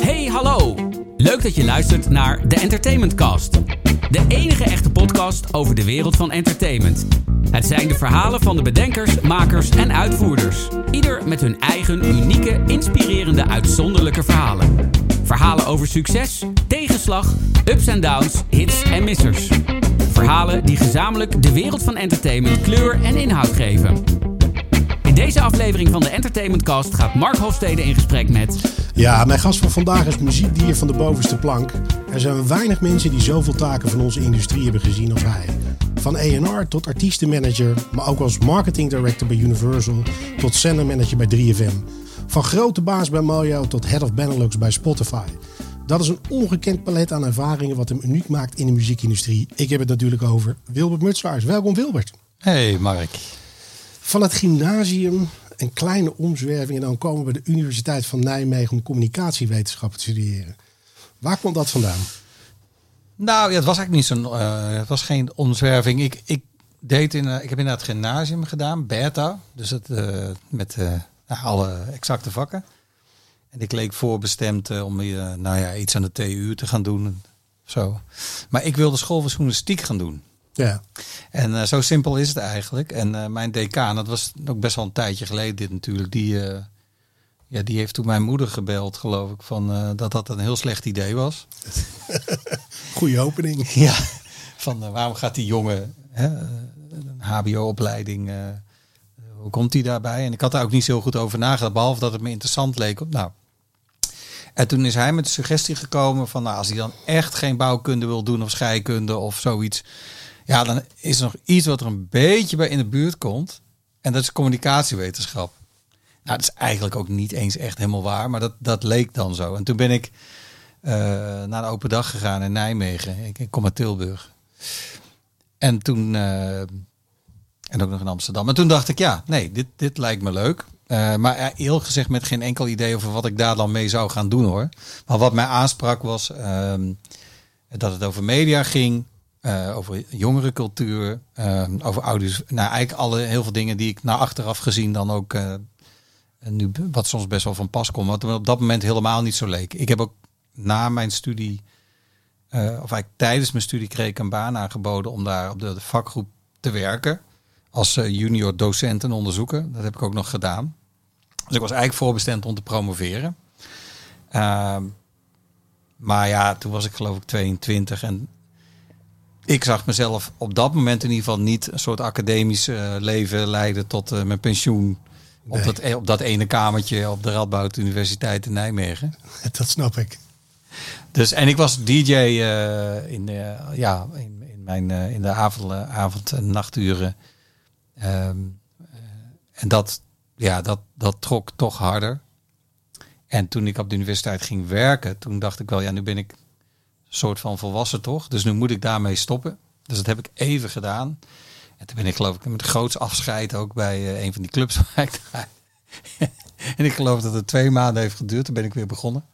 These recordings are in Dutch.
Hey, hallo! Leuk dat je luistert naar de Entertainmentcast. De enige echte podcast over de wereld van entertainment. Het zijn de verhalen van de bedenkers, makers en uitvoerders. Ieder met hun eigen, unieke, inspirerende, uitzonderlijke verhalen. Verhalen over succes, tegenslag, ups en downs, hits en missers. Verhalen die gezamenlijk de wereld van entertainment kleur en inhoud geven. In deze aflevering van de Entertainmentcast gaat Mark Hofstede in gesprek met... Ja, mijn gast van vandaag is muziekdier van de bovenste plank. Er zijn weinig mensen die zoveel taken van onze industrie hebben gezien als hij. Van A&R tot artiestenmanager, maar ook als marketing director bij Universal... tot zendermanager bij 3FM. Van grote baas bij Mojo tot head of Benelux bij Spotify. Dat is een ongekend palet aan ervaringen wat hem uniek maakt in de muziekindustrie. Ik heb het natuurlijk over Wilbert Mutselaars. Welkom Wilbert. Hey Mark. Van het gymnasium... een kleine omzwerving en dan komen we bij de Universiteit van Nijmegen om communicatiewetenschappen te studeren. Waar kwam dat vandaan? Nou, ja, het was eigenlijk niet zo'n... het was geen omzwerving. Ik heb inderdaad gymnasium gedaan, beta. Dus het, met alle exacte vakken. En ik leek voorbestemd om iets aan de TU te gaan doen. Zo. Maar ik wilde school voor journalistiek gaan doen. Ja. En zo simpel is het eigenlijk. En mijn decaan, dat was ook best wel een tijdje geleden dit natuurlijk. Die heeft toen mijn moeder gebeld, geloof ik, van dat een heel slecht idee was. Goeie opening. Ja, van waarom gaat die jongen een hbo-opleiding, hoe komt die daarbij? En ik had daar ook niet zo goed over nagedacht, behalve dat het me interessant leek. Nou. En toen is hij met de suggestie gekomen van als hij dan echt geen bouwkunde wil doen of scheikunde of zoiets... Ja, dan is er nog iets wat er een beetje bij in de buurt komt. En dat is communicatiewetenschap. Nou, dat is eigenlijk ook niet eens echt helemaal waar. Maar dat leek dan zo. En toen ben ik naar de open dag gegaan in Nijmegen. Ik kom uit Tilburg. En toen... en ook nog in Amsterdam. En toen dacht ik, ja, nee, dit lijkt me leuk. Maar eerlijk gezegd met geen enkel idee over wat ik daar dan mee zou gaan doen, hoor. Maar wat mij aansprak was dat het over media ging... over jongerencultuur, over ouders. Nou, eigenlijk heel veel dingen die ik na achteraf gezien dan ook nu, wat soms best wel van pas komt, wat me op dat moment helemaal niet zo leek. Ik heb ook na mijn studie, tijdens mijn studie, kreeg ik een baan aangeboden om daar op de vakgroep te werken als junior docent en onderzoeker. Dat heb ik ook nog gedaan. Dus ik was eigenlijk voorbestemd om te promoveren. Maar ja, toen was ik geloof ik 22 en ik zag mezelf op dat moment in ieder geval niet een soort academisch leven leiden tot mijn pensioen. Nee. Op dat ene kamertje op de Radboud Universiteit in Nijmegen. Dat snap ik. Dus, en ik was DJ in de avond- en nachturen. En dat trok toch harder. En toen ik op de universiteit ging werken, toen dacht ik wel, ja, nu ben ik... soort van volwassen toch, dus nu moet ik daarmee stoppen. Dus dat heb ik even gedaan. En toen ben ik geloof ik met groots afscheid ook bij een van die clubs waar ik draai. En ik geloof dat het 2 maanden heeft geduurd. Toen ben ik weer begonnen.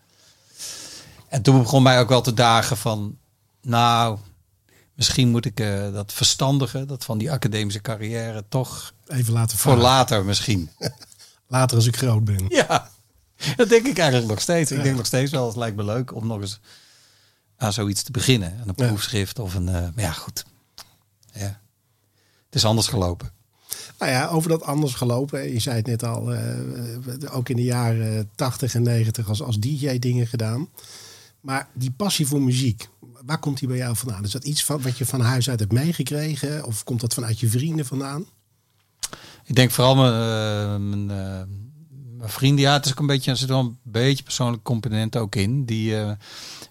En toen begon mij ook wel te dagen van, nou, misschien moet ik dat verstandige, dat van die academische carrière toch even laten voor later misschien. Later als ik groot ben. Ja, dat denk ik eigenlijk nog steeds. Ja. Ik denk nog steeds wel, het lijkt me leuk om nog eens aan zoiets te beginnen. Een proefschrift of een... maar ja, goed. Ja. Het is anders gelopen. Nou ja, over dat anders gelopen. Je zei het net al. Ook in de jaren 80 en 90 als DJ dingen gedaan. Maar die passie voor muziek, waar komt die bij jou vandaan? Is dat iets wat je van huis uit hebt meegekregen? Of komt dat vanuit je vrienden vandaan? Ik denk vooral mijn vrienden. Ja, het is ook er zit wel een beetje persoonlijke component ook in. Die...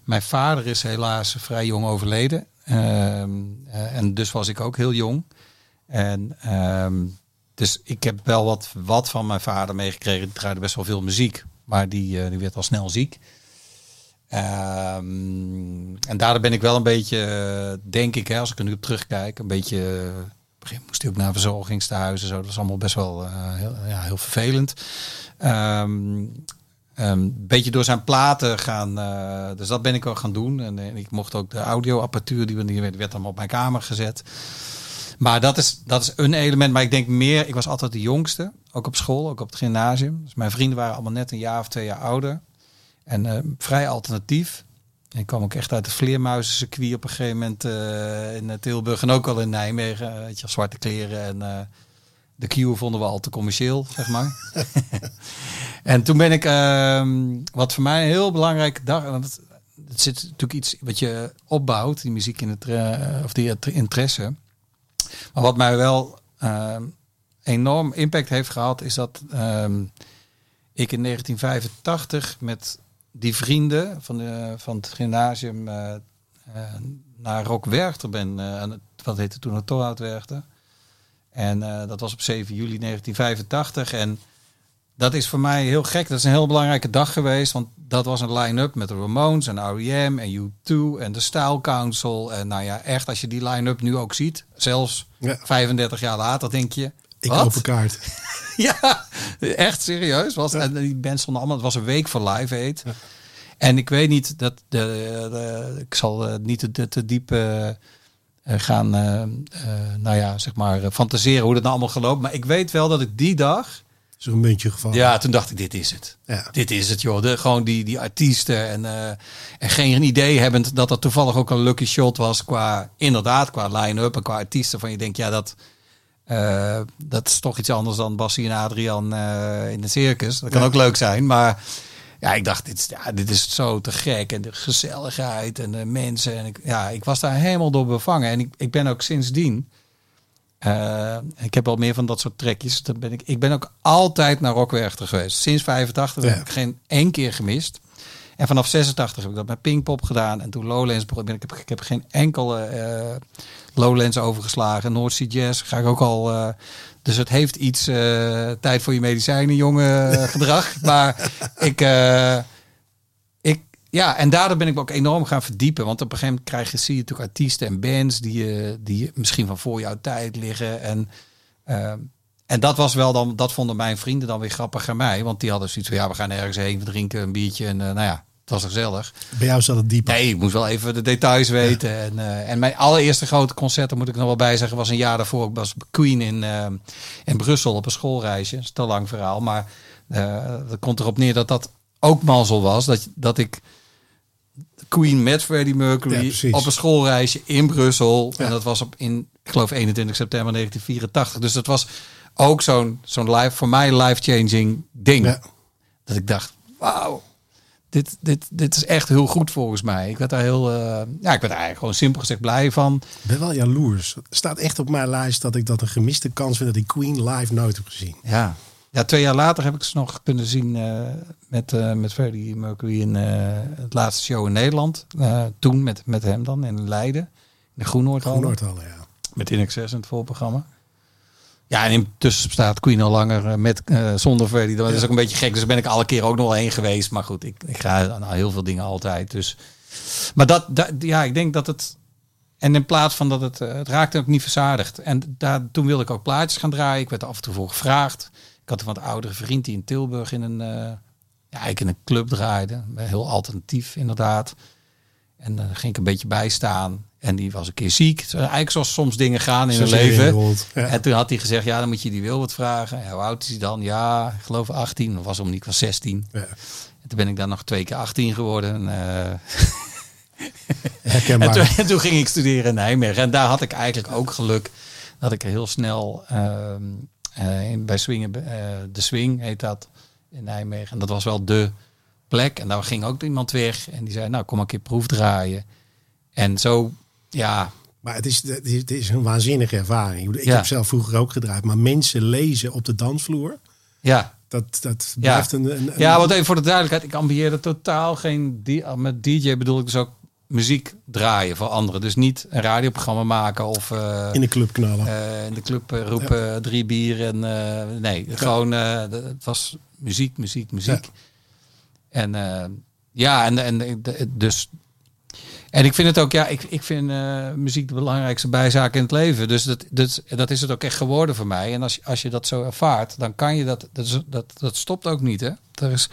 mijn vader is helaas vrij jong overleden. En dus was ik ook heel jong. En dus ik heb wel wat van mijn vader meegekregen. Die draaide best wel veel muziek. Maar die werd al snel ziek. En daardoor ben ik wel een beetje, denk ik, als ik er nu op terugkijk, een beetje... Op een gegeven moment moest hij ook naar verzorgingstehuizen en zo. Dat was allemaal best wel heel vervelend. Een beetje door zijn platen gaan. Dus dat ben ik ook gaan doen. En ik mocht ook de audioapparatuur, die werd dan op mijn kamer gezet. Maar dat is een element. Maar ik denk meer, ik was altijd de jongste. Ook op school, ook op het gymnasium. Dus mijn vrienden waren allemaal net een jaar of 2 jaar ouder. En vrij alternatief. Ik kwam ook echt uit het vleermuizencircuit op een gegeven moment in Tilburg en ook al in Nijmegen. Weet je, zwarte kleren en de Q vonden we al te commercieel, zeg maar. En toen ben ik, wat voor mij een heel belangrijke dag, want het zit natuurlijk iets wat je opbouwt, die muziek in het, of die interesse. Maar wat mij wel enorm impact heeft gehad, is dat ik in 1985 met die vrienden van het gymnasium naar Rock-Werchter ben. Wat heette toen nog Torhout-Werchter. En dat was op 7 juli 1985. En dat is voor mij heel gek. Dat is een heel belangrijke dag geweest. Want dat was een line-up met de Ramones en REM en U2 en de Style Council. En nou ja, echt als je die line-up nu ook ziet. Zelfs 35 jaar later denk je... Ik koop een kaart. Ja, echt serieus. En die band stonden allemaal. Het was een week voor Live Aid. Ja. En ik weet niet dat ik zal niet te diep gaan, nou ja, zeg maar, fantaseren hoe dat nou allemaal gelopen. Maar ik weet wel dat ik die dag zo'n muntje gevallen. Ja, toen dacht ik, dit is het. Ja. Dit is het, joh. Gewoon die artiesten en geen idee hebbend dat dat toevallig ook een lucky shot was qua line-up en qua artiesten. Van je denkt, ja, dat is toch iets anders dan Bassie en Adriaan in de circus. Dat kan ook leuk zijn. Maar ja, ik dacht, dit is zo te gek. En de gezelligheid en de mensen. En ik was daar helemaal door bevangen. En ik ben ook sindsdien... ik heb wel meer van dat soort trekjes. Ik ben ook altijd naar Rock-Werchter geweest. Sinds 85 heb ik geen één keer gemist. En vanaf 86 heb ik dat met Pinkpop gedaan. En toen Lowlands begon. Ik heb geen enkele Lowlands overgeslagen. North Sea Jazz ga ik ook al. Dus het heeft iets tijd voor je medicijnen, jongen, gedrag. Maar en daardoor ben ik me ook enorm gaan verdiepen. Want op een gegeven moment zie je natuurlijk artiesten en bands die misschien van voor jouw tijd liggen. En dat was wel dan, dat vonden mijn vrienden dan weer grappig aan mij. Want die hadden zoiets van, ja, we gaan ergens heen, we drinken een biertje. En nou ja, het was gezellig. Bij jou zat het dieper. Nee, ik moest wel even de details weten. Ja. En mijn allereerste grote concert, daar moet ik nog wel bij zeggen, was een jaar daarvoor. Ik was Queen in Brussel op een schoolreisje. Dat is te lang verhaal. Maar dat komt erop neer dat ook mazzel was. Dat ik Queen met Freddie Mercury op een schoolreisje in Brussel. Ja. En dat was ik geloof 21 september 1984. Dus dat was ook zo'n live, voor mij life-changing ding. Ja. Dat ik dacht, wauw, dit is echt heel goed volgens mij. Ik werd daar ik werd er eigenlijk gewoon simpel gezegd blij van. Ik ben wel jaloers. Het staat echt op mijn lijst dat ik dat een gemiste kans vind dat ik Queen live nooit heb gezien. Ja. Ja, 2 jaar later heb ik ze nog kunnen zien met Freddie Mercury in het laatste show in Nederland. Toen met hem dan in Leiden. In de Groenoordhallen, ja. Met INXS in het voorprogramma. Ja, en intussen staat Queen al langer zonder Freddie. Dat is ook een beetje gek. Dus daar ben ik alle keer ook nog wel heen geweest. Maar goed, ik ga naar heel veel dingen altijd. Dus. Maar ik denk dat het... En in plaats van dat het raakte ook niet verzadigd. En toen wilde ik ook plaatjes gaan draaien. Ik werd er af en toe voor gevraagd. Ik had een wat oudere vriend die in Tilburg in een club draaide. Heel alternatief inderdaad. En daar ging ik een beetje bij staan. En die was een keer ziek. Eigenlijk zoals soms dingen gaan in hun leven. Ja. En toen had hij gezegd, ja, dan moet je die Wilbert vragen. Ja, hoe oud is hij dan? Ja, ik geloof 18. Of was hem niet, was 16. Ja. En toen ben ik dan nog 2 keer 18 geworden. Herkenbaar. En toen ging ik studeren in Nijmegen. En daar had ik eigenlijk ook geluk dat ik heel snel... bij swingen, de Swing heet dat in Nijmegen. En dat was wel de plek. En daar ging ook iemand weg. En die zei, nou, kom een keer proefdraaien. En zo, ja. Maar het is een waanzinnige ervaring. Ik heb zelf vroeger ook gedraaid. Maar mensen lezen op de dansvloer. Ja. Dat blijft een... Ja, want even voor de duidelijkheid. Ik ambieerde totaal geen... Met DJ bedoel ik dus ook muziek draaien voor anderen. Dus niet een radioprogramma maken of... in de club knallen. In de club roepen 3 bier en... gewoon... het was muziek. Ja. En dus... En ik vind het ook... Ik vind muziek de belangrijkste bijzaak in het leven. Dus dat is het ook echt geworden voor mij. En als je dat zo ervaart, dan kan je dat... Dat stopt ook niet, hè. Er is...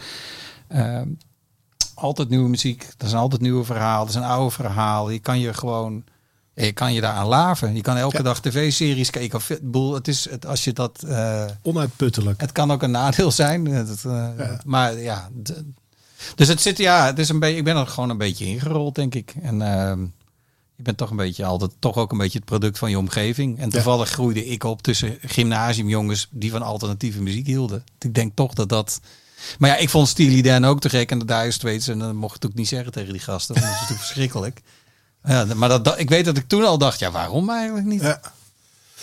altijd nieuwe muziek, er zijn altijd nieuwe verhalen, er zijn oude verhalen. Je kan je gewoon, daaraan laven. Je kan elke dag tv-series kijken. Het is het als je dat onuitputtelijk. Het kan ook een nadeel zijn, maar ja, Dus het zit, ja, het is een beetje. Ik ben er gewoon een beetje ingerold, denk ik. En je bent toch een beetje altijd toch ook een beetje het product van je omgeving. En toevallig groeide ik op tussen gymnasiumjongens die van alternatieve muziek hielden. Ik denk toch dat dat. Maar ja, ik vond Steely Dan ook te gek en de Dire Straits. En dat mocht ik natuurlijk niet zeggen tegen die gasten. Want dat is natuurlijk verschrikkelijk. Ja, maar ik weet dat ik toen al dacht, ja, waarom eigenlijk niet? Ja,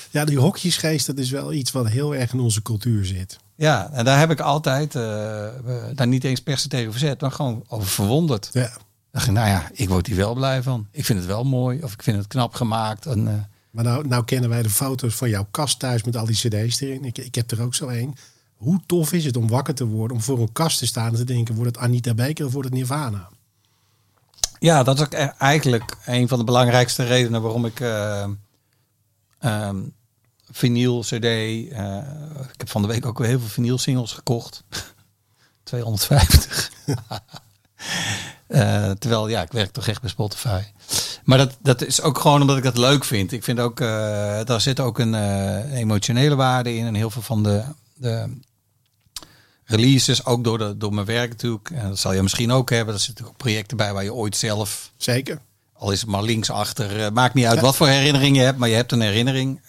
ja, die hokjesgeest, dat is wel iets wat heel erg in onze cultuur zit. Ja, en daar heb ik altijd, daar niet eens per se tegen verzet, maar gewoon over verwonderd. Ja. Dacht ik, nou ja, ik word hier wel blij van. Ik vind het wel mooi, of ik vind het knap gemaakt. En, maar nou kennen wij de foto's van jouw kast thuis met al die cd's erin. Ik heb er ook zo één. Hoe tof is het om wakker te worden, om voor een kast te staan en te denken, wordt het Anita Baker of wordt het Nirvana? Ja, dat is ook eigenlijk een van de belangrijkste redenen waarom ik vinyl, cd... ik heb van de week ook weer heel veel vinyl singles gekocht. 250. Terwijl, ja, ik werk toch echt bij Spotify. Maar dat is ook gewoon omdat ik dat leuk vind. Ik vind ook, daar zit ook een emotionele waarde in. En heel veel van de releases, ook door mijn werk natuurlijk. En dat zal je misschien ook hebben. Er zitten ook projecten bij waar je ooit zelf... Zeker. Al is het maar linksachter. Maakt niet uit wat voor herinnering je hebt, maar je hebt een herinnering.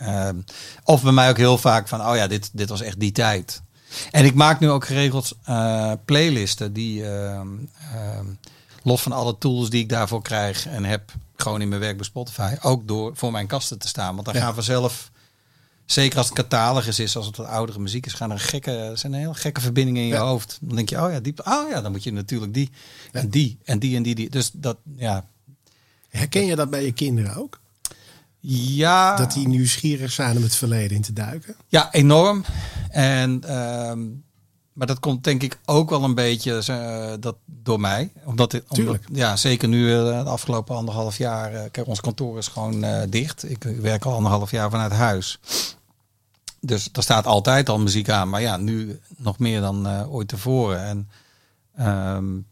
Of bij mij ook heel vaak van, oh ja, dit was echt die tijd. En ik maak nu ook geregeld playlisten die... los van alle tools die ik daarvoor krijg en heb gewoon in mijn werk bij Spotify. Ook door voor mijn kasten te staan. Want dan gaan we zelf... Zeker als het catalogus is, als het wat oudere muziek is, zijn er heel gekke verbindingen in je hoofd. Dan denk je, oh ja, dan moet je natuurlijk die en die en die en die. Dus dat, ja. Herken je dat bij je kinderen ook? Ja. Dat die nieuwsgierig zijn om het verleden in te duiken? Ja, enorm. En maar dat komt denk ik ook wel een beetje dat door mij. Omdat zeker nu de afgelopen 1,5 jaar... Kijk, ons kantoor is gewoon dicht. Ik werk al 1,5 jaar vanuit huis. Dus er staat altijd al muziek aan. Maar ja, nu nog meer dan ooit tevoren. En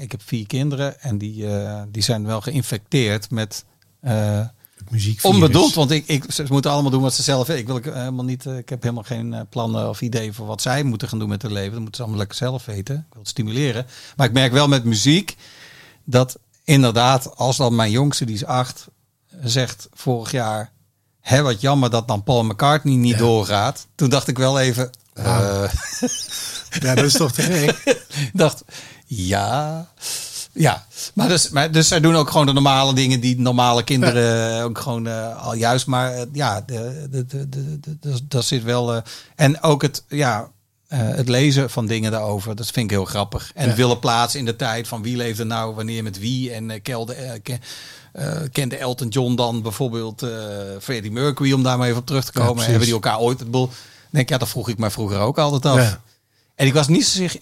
ik heb 4 kinderen. En die zijn wel geïnfecteerd met... onbedoeld, want ze moeten allemaal doen wat ze zelf weten. Ik heb helemaal geen plannen of ideeën voor wat zij moeten gaan doen met hun leven. Dat moeten ze allemaal lekker zelf weten. Ik wil het stimuleren. Maar ik merk wel met muziek dat inderdaad, als dan mijn jongste, die is 8, zegt vorig jaar, hé, wat jammer dat dan Paul McCartney niet doorgaat. Toen dacht ik wel even... Ja, dat is toch te gek. Dacht, ja... Ja, maar dus zij doen ook gewoon de normale dingen die normale kinderen ook gewoon al juist. Maar ja, dat zit wel... en ook het lezen van dingen daarover, dat vind ik heel grappig. En willen plaatsen in de tijd van wie leefde nou, wanneer met wie. En kende Elton John dan bijvoorbeeld Freddie Mercury, om daar maar even op terug te komen. Ja, hebben die elkaar ooit... dat vroeg ik mij vroeger ook altijd af. Ja. En ik was niet zozeer,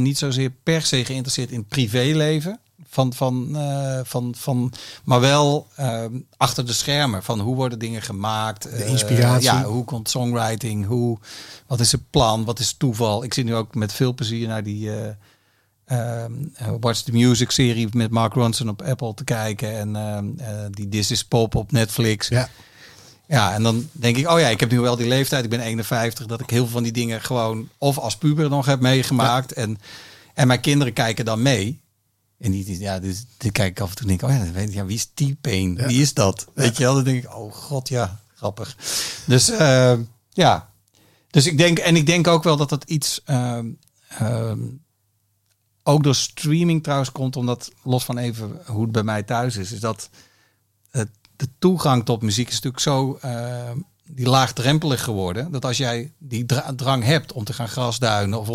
niet zozeer per se geïnteresseerd in het privéleven. Maar wel achter de schermen. Van hoe worden dingen gemaakt? De inspiratie. Hoe komt songwriting? Wat is het plan? Wat is toeval? Ik zit nu ook met veel plezier naar die What's the Music serie met Mark Ronson op Apple te kijken. En die This is Pop op Netflix. Ja. Ja, en dan denk ik, oh ja, ik heb nu wel die leeftijd, ik ben 51, dat ik heel veel van die dingen gewoon of als puber nog heb meegemaakt. Ja. En mijn kinderen kijken dan mee. En die kijk ik af en toe en denk, oh ja, weet je, wie is T-Pain? Ja. Wie is dat? Ja. Weet je wel, dan denk ik, oh god, ja, grappig. Dus ja, dus ik denk ook wel dat dat iets... ook door streaming trouwens komt, omdat los van even hoe het bij mij thuis is dat... De toegang tot muziek is natuurlijk zo laagdrempelig geworden. Dat als jij die drang hebt om te gaan grasduinen,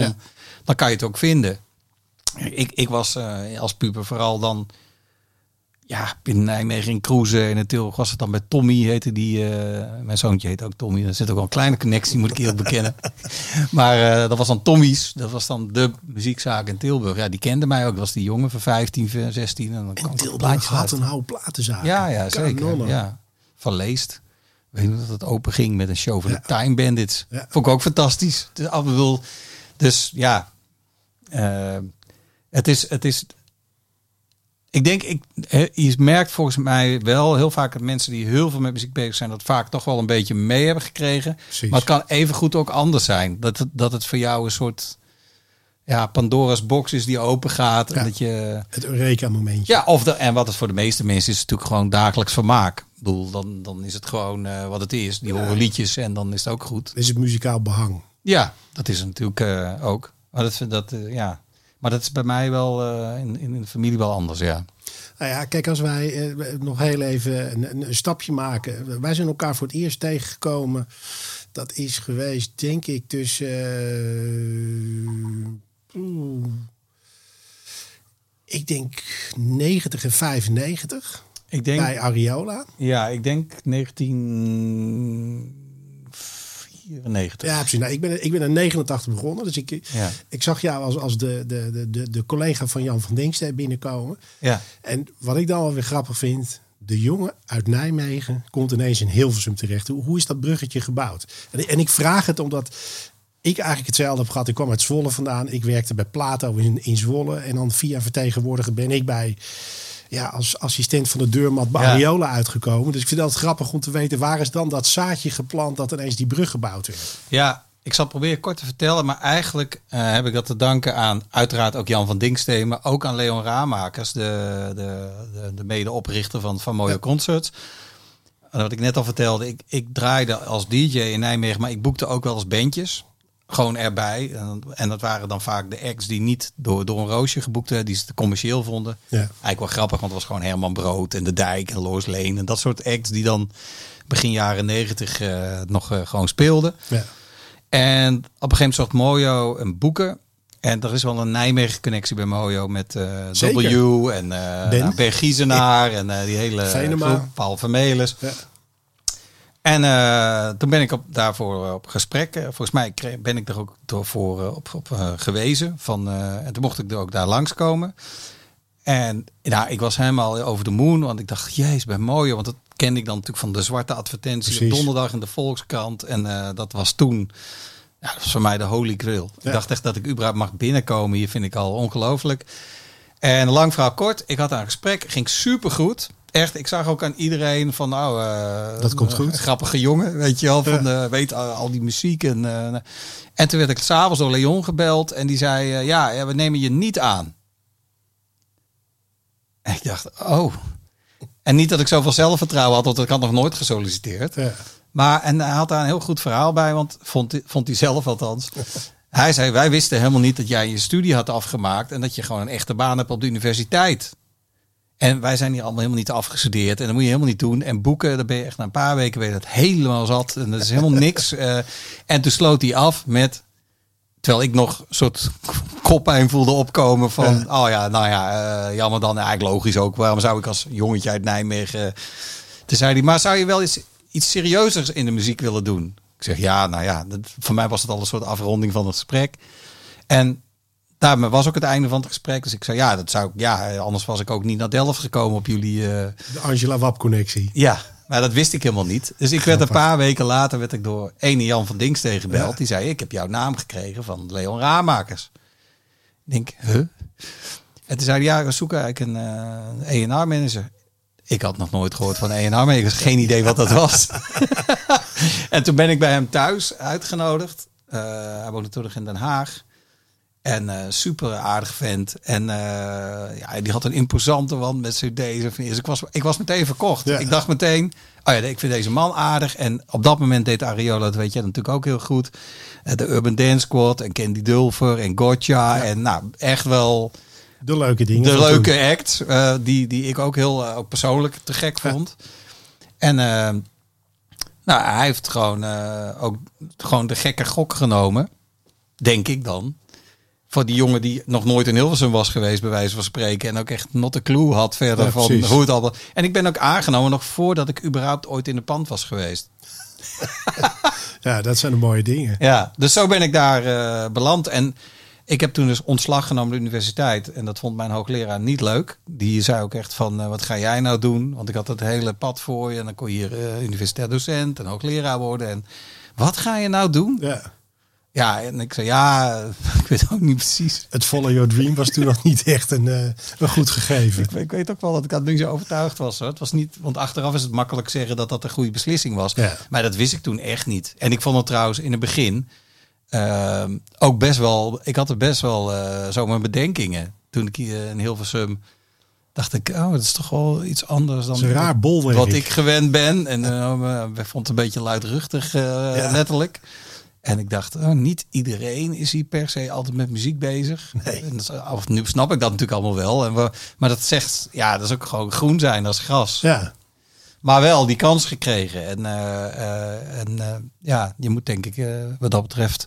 dan kan je het ook vinden. Ik was als puber vooral dan... Ja, in Nijmegen in cruisen. In het Tilburg was het dan bij Tommy, heette die. Mijn zoontje heet ook Tommy. Er zit ook wel een kleine connectie, moet ik eerlijk bekennen. Maar dat was dan Tommy's. Dat was dan de muziekzaak in Tilburg. Ja, die kende mij ook. Dat was die jongen van 15, 16. En dan Tilburg had een oude platenzaak. Ja, zeker. Ja. Van Leest. Weet je dat het open ging met een show van de Time Bandits. Ja. Vond ik ook fantastisch. Dus ja. Het is... Je merkt volgens mij wel heel vaak dat mensen die heel veel met muziek bezig zijn, dat vaak toch wel een beetje mee hebben gekregen. Precies. Maar het kan even goed ook anders zijn. Dat het voor jou een soort ja, Pandora's box is die open gaat. En ja, dat je, het Eureka-momentje. Ja, of en wat het voor de meeste mensen is natuurlijk gewoon dagelijks vermaak. Ik bedoel, dan is het gewoon wat het is. Die horen liedjes en dan is het ook goed. Is het muzikaal behang? Ja, dat is natuurlijk ook. Maar dat is bij mij wel in de familie wel anders, ja. Nou ja, kijk, als wij nog heel even een stapje maken. Wij zijn elkaar voor het eerst tegengekomen. Dat is geweest, denk ik, tussen... ik denk 90 en 95. Ik denk, bij Ariola. Ja, ik denk 1994. Ja, precies. Nou, ik ben in 89 begonnen. Dus ik zag jou als de collega van Jan van Dinkstee binnenkomen. Ja. En wat ik dan wel weer grappig vind... De jongen uit Nijmegen komt ineens in Hilversum terecht. Hoe is dat bruggetje gebouwd? En ik vraag het omdat... Ik eigenlijk hetzelfde heb gehad. Ik kwam uit Zwolle vandaan. Ik werkte bij Plato in Zwolle. En dan via vertegenwoordiger ben ik bij... Ja, als assistent van de deurmat bij Ariola uitgekomen. Dus ik vind dat grappig om te weten... Waar is dan dat zaadje geplant dat ineens die brug gebouwd werd? Ja, ik zal proberen kort te vertellen. Maar eigenlijk heb ik dat te danken aan... Uiteraard ook Jan van Dinkstee. Maar ook aan Leon Ramakers. De medeoprichter van Mooie Concerts. Wat ik net al vertelde. Ik draaide als DJ in Nijmegen. Maar ik boekte ook wel eens bandjes... Gewoon erbij. En dat waren dan vaak de acts die niet door een roosje geboekt werden. Die ze te commercieel vonden. Ja. Eigenlijk wel grappig, want het was gewoon Herman Brood en De Dijk en Lois Leen. En dat soort acts die dan begin jaren 90 nog gewoon speelden. Ja. En op een gegeven moment zocht Mojo een boeken. En er is wel een Nijmegen connectie bij Mojo met W en Per Giezenaar. En die hele groep, Paul Vermelis. Ja. En toen ben ik daarvoor op gesprek. Volgens mij ben ik er ook op gewezen. En toen mocht ik er ook daar langskomen. En nou, ik was helemaal over de moon. Want ik dacht, jezus, bij Mojo. Want dat kende ik dan natuurlijk van de zwarte advertentie. Precies. Op donderdag in de Volkskrant. En dat was toen... Ja, dat was voor mij de holy grail. Ja. Ik dacht echt dat ik überhaupt mag binnenkomen. Hier vind ik al ongelooflijk. En lang verhaal kort. Ik had daar een gesprek. Ging supergoed. Echt, ik zag ook aan iedereen van nou, dat komt goed. Grappige jongen, weet je wel, van weet al die muziek. En toen werd ik 's avonds door Leon gebeld en die zei, ja, we nemen je niet aan. En ik dacht, oh. En niet dat ik zoveel zelfvertrouwen had, want ik had nog nooit gesolliciteerd. Ja. Maar, en hij had daar een heel goed verhaal bij, want vond hij zelf althans. Hij zei, wij wisten helemaal niet dat jij je studie had afgemaakt en dat je gewoon een echte baan hebt op de universiteit. En wij zijn hier allemaal helemaal niet afgestudeerd. En dat moet je helemaal niet doen. En boeken, daar ben je echt na een paar weken weer dat helemaal zat. En dat is helemaal niks. En toen sloot hij af met... Terwijl ik nog een soort koppijn voelde opkomen van... Oh ja, nou ja, jammer dan. Eigenlijk logisch ook. Waarom zou ik als jongetje uit Nijmegen... Toen zei hij, maar zou je wel iets serieuzers in de muziek willen doen? Ik zeg, ja, nou ja. Voor mij was het al een soort afronding van het gesprek. En... Daar was ook het einde van het gesprek. Dus ik zei, ja, dat zou ik... Ja, anders was ik ook niet naar Delft gekomen op jullie... De Angela Wap-connectie. Ja, maar dat wist ik helemaal niet. Dus ik werd een paar wegen later werd ik door ene Jan van Dinkstee gebeld. Ja. Die zei, ik heb jouw naam gekregen van Leon Ramakers. Ik denk, huh? En toen zei hij, ja, we zoeken eigenlijk een E&R-manager. Ik had nog nooit gehoord van E&R-manager. Ik had geen idee wat dat was. En toen ben ik bij hem thuis uitgenodigd. Hij woonde toen nog in Den Haag. En super aardig vent. En ja, die had een imposante wand met cd's. Dus ik was meteen verkocht. Ja. Ik dacht meteen, oh ja, ik vind deze man aardig. En op dat moment deed Ariola, dat weet je natuurlijk ook heel goed. De Urban Dance Squad en Candy Dulfer en Gotcha. Ja. En nou, echt wel... De leuke dingen. De leuke doen. Act. Die ik ook heel ook persoonlijk te gek vond. Ja. En nou, hij heeft gewoon ook gewoon de gekke gok genomen. Denk ik dan. Voor die jongen die nog nooit in Hilversum was geweest, bij wijze van spreken. En ook echt not a clue had verder van precies. Hoe het allemaal... En ik ben ook aangenomen nog voordat ik überhaupt ooit in de pand was geweest. Ja, dat zijn de mooie dingen. Ja, dus zo ben ik daar beland. En ik heb toen dus ontslag genomen aan de universiteit. En dat vond mijn hoogleraar niet leuk. Die zei ook echt van, wat ga jij nou doen? Want ik had dat hele pad voor je. En dan kon je hier universitair docent en hoogleraar worden. En wat ga je nou doen? Ja. Ja, en ik zei, ja, ik weet ook niet precies. Het follow your dream was toen nog niet echt een goed gegeven. Ik weet ook wel dat ik dat nu zo overtuigd was. Hoor. Het was niet, want achteraf is het makkelijk zeggen dat dat een goede beslissing was. Ja. Maar dat wist ik toen echt niet. En ik vond het trouwens in het begin... Ook best wel, ik had er best wel zo mijn bedenkingen. Toen ik in Hilversum dacht ik, oh, dat is toch wel iets anders dan een raar bolwerk wat ik gewend ben. En ik vond het een beetje luidruchtig, letterlijk. En ik dacht, oh, niet iedereen is hier per se altijd met muziek bezig. Nee. En nu snap ik dat natuurlijk allemaal wel. Maar dat zegt, ja, dat is ook gewoon groen zijn als gras. Ja. Maar wel die kans gekregen. En je moet denk ik wat dat betreft...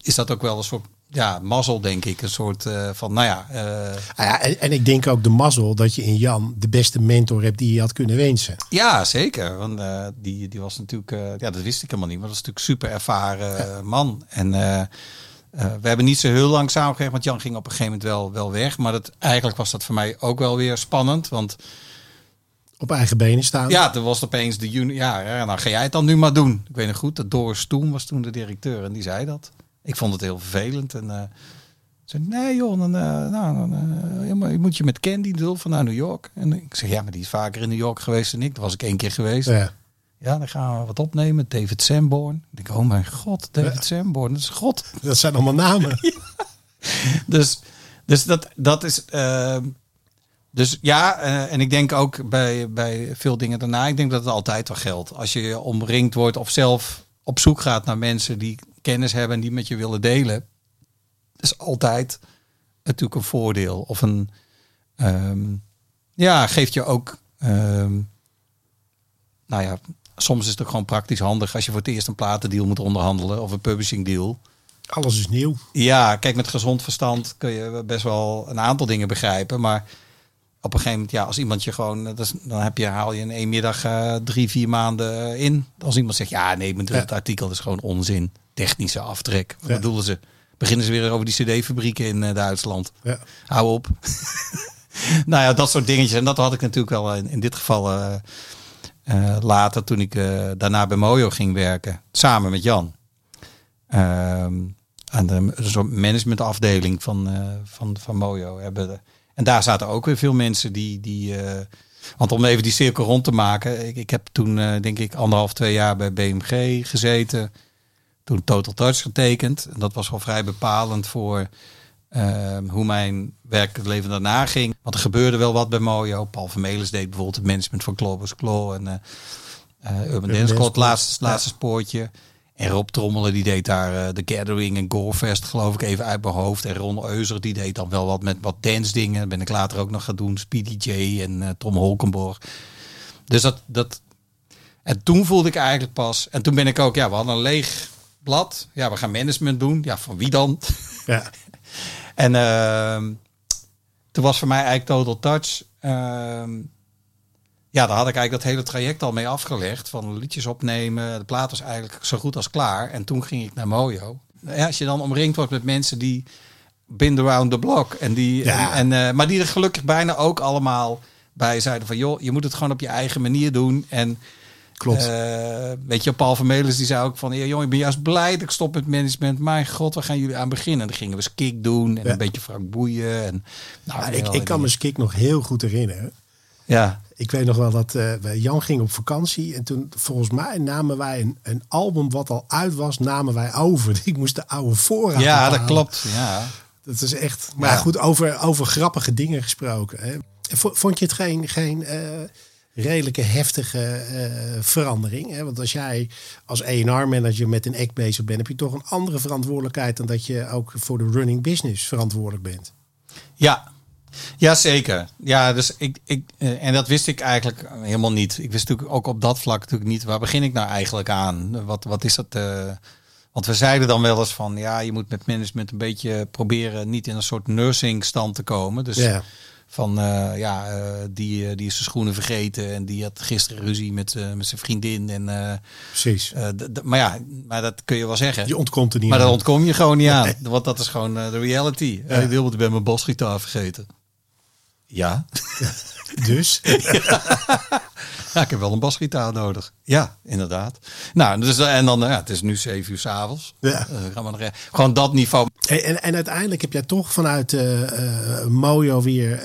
is dat ook wel een soort... Ja, mazzel denk ik. Een soort van, nou ja... En ik denk ook de mazzel dat je in Jan de beste mentor hebt die je had kunnen wensen. Ja, zeker. Want die was natuurlijk... dat wist ik helemaal niet. Maar dat is natuurlijk super ervaren man. En we hebben niet zo heel lang samengewerkt. Want Jan ging op een gegeven moment wel weg. Maar eigenlijk was dat voor mij ook wel weer spannend. Want... Op eigen benen staan. Ja, er was opeens de juni... Ja, nou ga jij het dan nu maar doen. Ik weet nog goed, dat Doris Toen was toen de directeur. En die zei dat. Ik vond het heel vervelend. En zei, nee joh, je moet je met Candy van naar New York. En ik zeg, ja, maar die is vaker in New York geweest dan ik. Daar was ik 1 keer geweest. Ja, ja, dan gaan we wat opnemen. David Sanborn. Ik denk, oh mijn god, David Sanborn. Dat is god. Dat zijn allemaal namen. Ja. Dus dat is... en ik denk ook bij veel dingen daarna. Ik denk dat het altijd wel geldt. Als je omringd wordt of zelf op zoek gaat naar mensen die... kennis hebben en die met je willen delen, is altijd natuurlijk een voordeel. Of een geeft je ook soms is het ook gewoon praktisch handig als je voor het eerst een platendeal moet onderhandelen of een publishing deal. Alles is nieuw. Ja, kijk, met gezond verstand kun je best wel een aantal dingen begrijpen, maar op een gegeven moment, ja, als iemand je gewoon... dan haal je in 1 middag 3-4 maanden in. Als iemand zegt, ja, nee, het artikel is gewoon onzin. Technische aftrek. Wat bedoelen ze? Beginnen ze weer over die cd-fabrieken in Duitsland. Ja. Hou op. Nou ja, dat soort dingetjes. En dat had ik natuurlijk wel in dit geval later... toen ik daarna bij Mojo ging werken. Samen met Jan. Aan de soort managementafdeling van Mojo hebben... En daar zaten ook weer veel mensen die want om even die cirkel rond te maken. Ik heb toen denk ik 1,5-2 jaar bij BMG gezeten. Toen Total Touch getekend. En dat was wel vrij bepalend voor hoe mijn werkleven daarna ging. Want er gebeurde wel wat bij Mojo. Paul Vermelis deed bijvoorbeeld het management van Clovis Claw. En Urban Dance Club, het laatste spoortje. En Rob Trommelen, die deed daar The Gathering en Gorefest, geloof ik, even uit mijn hoofd. En Ron Euser, die deed dan wel wat met wat dance dingen. Dat ben ik later ook nog gaan doen. Speedy J en Tom Holkenborg. Dus dat... En toen voelde ik eigenlijk pas... En toen ben ik ook... Ja, we hadden een leeg blad. Ja, we gaan management doen. Ja, van wie dan? Ja. En toen was voor mij eigenlijk Total Touch... daar had ik eigenlijk dat hele traject al mee afgelegd. Van liedjes opnemen. De plaat was eigenlijk zo goed als klaar. En toen ging ik naar Mojo. Ja, als je dan omringd wordt met mensen die... been around the block. Maar die er gelukkig bijna ook allemaal bij zeiden van... joh, je moet het gewoon op je eigen manier doen. En klopt. Weet je, Paul Vermelis die zei ook van... joh, ik ben juist blij dat ik stop met management. Mijn god, waar gaan jullie aan beginnen? En dan gingen we Skik doen. En een beetje Frank Boeien. En, ik kan me Skik nog heel goed herinneren. Ja. Ik weet nog wel dat Jan ging op vakantie. En toen, volgens mij, namen wij een album wat al uit was, namen wij over. Ik moest de oude voorraad halen. Dat klopt. Ja. Dat is echt... Maar goed, over grappige dingen gesproken. Hè. Vond je het geen redelijke heftige verandering? Hè? Want als jij als A&R-manager met een act bezig bent, heb je toch een andere verantwoordelijkheid dan dat je ook voor de running business verantwoordelijk bent. Ja. Ja, zeker. Ja, dus en dat wist ik eigenlijk helemaal niet. Ik wist natuurlijk ook op dat vlak natuurlijk niet. Waar begin ik nou eigenlijk aan? Wat is dat? Want we zeiden dan wel eens van... Ja, je moet met management een beetje proberen... niet in een soort nursing stand te komen. Dus van... die is zijn schoenen vergeten... en die had gisteren ruzie met zijn vriendin. En, precies. Maar dat kun je wel zeggen. Je ontkomt er niet aan. Maar dat ontkom je gewoon niet aan. Want dat is gewoon de reality. Ja. Ik ben mijn basgitaar vergeten. Ja. Dus? Ja. Ja, ik heb wel een basgitaar nodig. Ja, inderdaad. Nou, dus, en dan, het is nu 7 uur 's avonds. Ja. Gewoon dat niveau. En uiteindelijk heb jij toch vanuit Mojo weer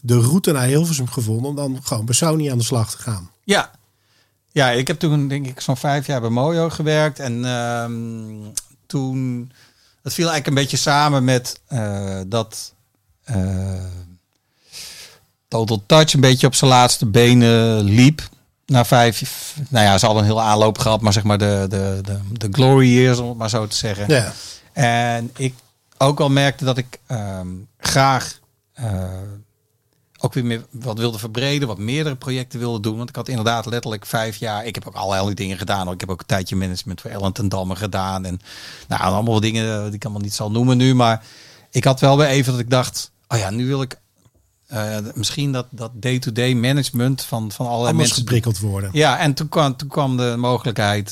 de route naar Hilversum gevonden... om dan gewoon bij Sony aan de slag te gaan. Ja. Ja, ik heb toen denk ik zo'n 5 jaar bij Mojo gewerkt. En toen... Het viel eigenlijk een beetje samen met dat... Total Touch een beetje op zijn laatste benen liep. Na 5... Nou ja, ze hadden een hele aanloop gehad. Maar zeg maar de glory years, om het maar zo te zeggen. Ja. En ik ook wel merkte dat ik graag... ook weer meer wat wilde verbreden, wat meerdere projecten wilde doen. Want ik had inderdaad letterlijk 5 jaar... Ik heb ook allerlei dingen gedaan. Ik heb ook een tijdje management voor Ellen ten Damme gedaan. En nou, allemaal dingen die ik allemaal niet zal noemen nu. Maar ik had wel weer even dat ik dacht... Oh ja, nu wil ik misschien dat day-to-day management van allerlei allemaal mensen... geprikkeld worden. Ja, en toen kwam de mogelijkheid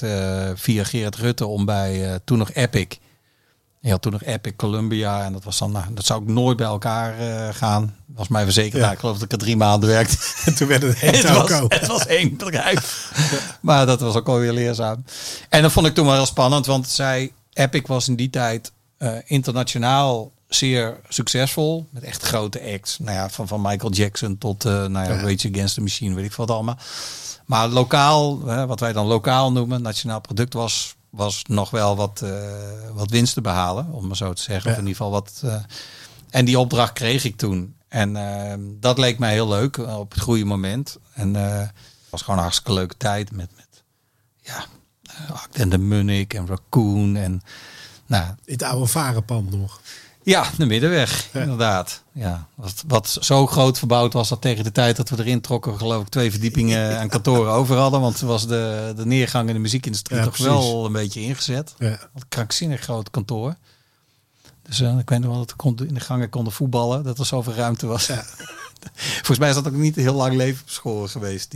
via Gerard Rutte om bij toen nog Epic... Je had toen nog Epic, Columbia en dat was dan, nou, dat zou ook nooit bij elkaar gaan. Was mij verzekerd. Ja. Nou, ik geloof dat ik er 3 maanden werkte. En toen werd het Het was 1 bedrijf. Ja. Maar dat was ook alweer leerzaam. En dat vond ik toen wel heel spannend, want Epic was in die tijd internationaal zeer succesvol. Met echt grote acts. Nou ja, van Michael Jackson tot Rage Against the Machine, weet ik wat allemaal. Maar lokaal, wat wij dan lokaal noemen, nationaal product was nog wel wat winst te behalen, om maar zo te zeggen. Ja. Of in ieder geval wat. En die opdracht kreeg ik toen. En dat leek mij heel leuk op het goede moment. En het was gewoon een hartstikke leuke tijd met Act en de Munnik en Raccoon en nou. Het oude Varenpand nog. Ja, de Middenweg, inderdaad. Ja, wat zo groot verbouwd was dat tegen de tijd dat we erin trokken... geloof ik 2 verdiepingen aan kantoren over hadden. Want was de neergang in de muziekindustrie toch wel een beetje ingezet. Ja. Wat een krankzinnig groot kantoor. Dus ik weet nog wel dat we in de gangen konden voetballen. Dat er zoveel ruimte was. Ja. Volgens mij is dat ook niet heel lang leven op school geweest,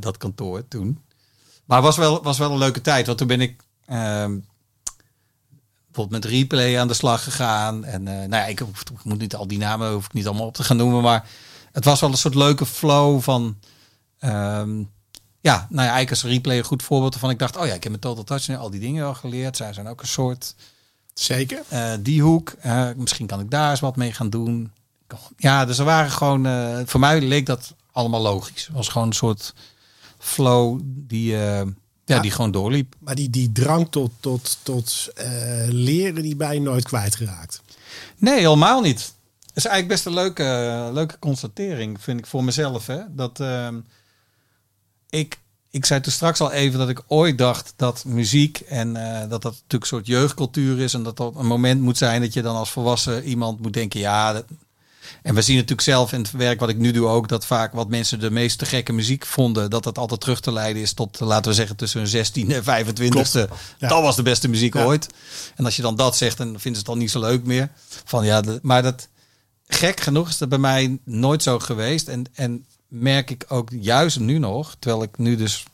dat kantoor toen. Maar het was wel een leuke tijd, want toen ben ik... bijvoorbeeld met Replay aan de slag gegaan. En ik moet niet al die namen, hoef ik niet allemaal op te gaan noemen. Maar het was wel een soort leuke flow van... eigenlijk is Replay een goed voorbeeld ervan. Ik dacht, ik heb met Total Touch al die dingen al geleerd. Zij zijn ook een soort... Zeker. Die hoek. Misschien kan ik daar eens wat mee gaan doen. Ja, dus er waren gewoon... voor mij leek dat allemaal logisch. Het was gewoon een soort flow die... die gewoon doorliep. Maar die drang tot leren die bij je nooit kwijtgeraakt. Nee, helemaal niet. Dat is eigenlijk best een leuke constatering, vind ik voor mezelf. Hè? Dat ik zei toen straks al even dat ik ooit dacht dat muziek en dat natuurlijk een soort jeugdcultuur is. En dat dat een moment moet zijn dat je dan als volwassen iemand moet denken... En we zien natuurlijk zelf in het werk wat ik nu doe ook... dat vaak wat mensen de meest te gekke muziek vonden... dat altijd terug te leiden is tot, laten we zeggen... tussen hun 16e en 25e. Ja. Dat was de beste muziek ooit. En als je dan dat zegt, dan vinden ze het dan niet zo leuk meer. Maar dat gek genoeg is dat bij mij nooit zo geweest. En merk ik ook juist nu nog... terwijl ik nu dus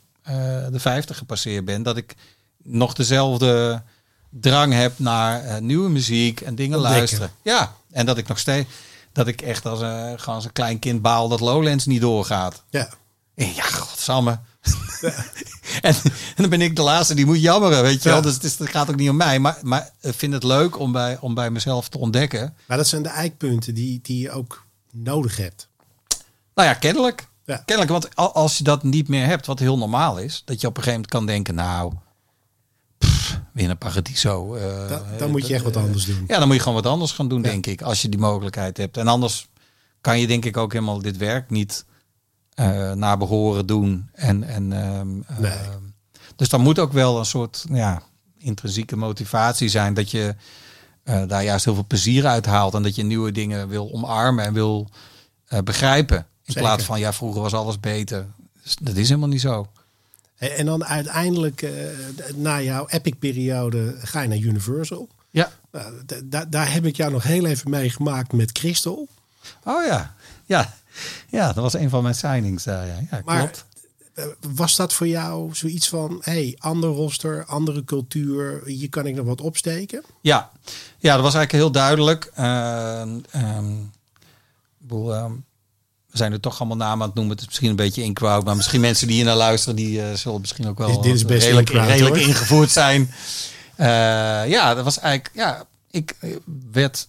de 50 gepasseerd ben... dat ik nog dezelfde drang heb naar nieuwe muziek... en dingen ontdekken. Luisteren. Ja, en dat ik nog steeds... Dat ik echt als een klein kind baal dat Lowlands niet doorgaat. Ja. Ja, godsamme. Ja. en dan ben ik de laatste die moet jammeren, weet je wel. Dus het gaat ook niet om mij. Maar ik vind het leuk om bij mezelf te ontdekken. Maar dat zijn de eikpunten die je ook nodig hebt. Nou ja, kennelijk. Ja. Kennelijk, want als je dat niet meer hebt, wat heel normaal is. Dat je op een gegeven moment kan denken, weer een Paradiso. Dan moet je echt wat anders doen. Ja, dan moet je gewoon wat anders gaan doen, denk ik. Als je die mogelijkheid hebt. En anders kan je denk ik ook helemaal dit werk niet naar behoren doen. Dus dan moet ook wel een soort intrinsieke motivatie zijn. Dat je daar juist heel veel plezier uit haalt. En dat je nieuwe dingen wil omarmen en wil begrijpen. In plaats van, vroeger was alles beter. Dus dat is helemaal niet zo. En dan uiteindelijk, na jouw Epic-periode, ga je naar Universal. Ja. Nou, daar heb ik jou nog heel even meegemaakt met Crystal. Oh ja. Ja, dat was een van mijn signings daar. Ja, maar klopt. Was dat voor jou zoiets van, ander roster, andere cultuur, hier kan ik nog wat opsteken? Ja, dat was eigenlijk heel duidelijk. We zijn er toch allemaal namen aan het noemen. Het is misschien een beetje inkwauw. Maar misschien mensen die hier naar luisteren... die zullen misschien ook wel dit is best redelijk ingevoerd zijn. Dat was eigenlijk... Ja, ik werd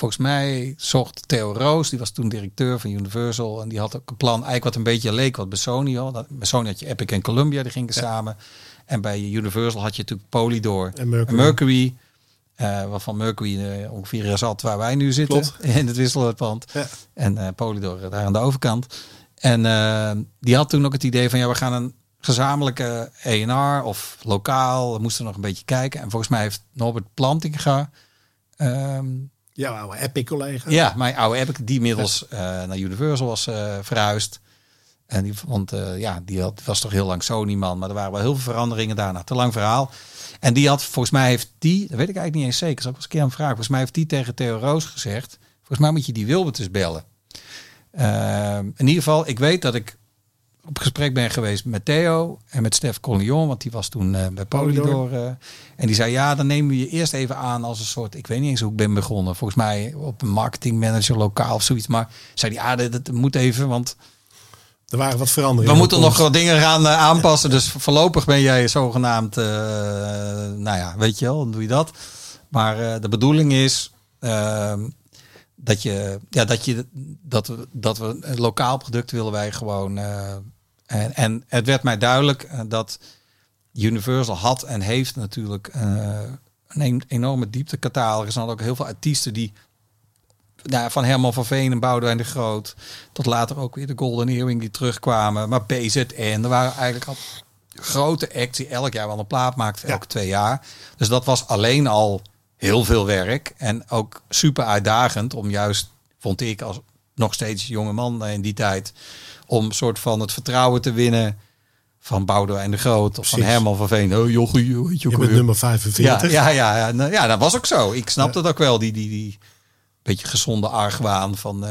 Volgens mij zocht Theo Roos, die was toen directeur van Universal. En die had ook een plan, eigenlijk wat een beetje leek wat bij Sony al. Bij Sony had je Epic en Columbia, die gingen samen. En bij Universal had je natuurlijk Polydor en Mercury. Waarvan Mercury ongeveer is zat waar wij nu zitten. Klopt. In het wisselpand. Ja. En Polydor daar aan de overkant. En die had toen ook het idee van we gaan een gezamenlijke E&R of lokaal. We moesten nog een beetje kijken. En volgens mij heeft Norbert Plantinga... jouw oude Epic-collega. Ja, mijn oude Epic, die inmiddels naar Universal was verhuisd. En die vond, was toch heel lang Sony-man. Maar er waren wel heel veel veranderingen daarna. Te lang verhaal. En die had, volgens mij heeft die... Dat weet ik eigenlijk niet eens zeker. Zal ik eens een keer aan hem vragen. Volgens mij heeft die tegen Theo Roos gezegd... Volgens mij moet je die Wilbert eens bellen. In ieder geval, ik weet dat ik op gesprek ben geweest met Theo... en met Stef Collignon, want die was toen bij Polydor. En die zei, dan nemen we je eerst even aan als een soort... Ik weet niet eens hoe ik ben begonnen. Volgens mij op een marketingmanager lokaal of zoiets. Maar zei die, dat moet even, want... Er waren wat veranderingen. We moeten nog wat dingen gaan aanpassen. Ja. Dus voorlopig ben jij zogenaamd... weet je wel, dan doe je dat. Maar de bedoeling is... Dat we een lokaal product willen wij gewoon. En het werd mij duidelijk dat Universal had en heeft natuurlijk een enorme dieptecatalogus. En had ook heel veel artiesten die van Herman van Veen en Boudewijn de Groot tot later ook weer de Golden Earring die terugkwamen. Maar BZN, er waren eigenlijk al grote acts die elk jaar wel een plaat maakten, elke 2 jaar. Dus dat was alleen al heel veel werk en ook super uitdagend om juist, vond ik als nog steeds jonge man in die tijd, om soort van het vertrouwen te winnen van Boudewijn de Groot of van Herman van Veen. Oh jochie, je bent nummer 45. Ja, dat was ook zo. Ik snap dat ook wel, die beetje gezonde argwaan van...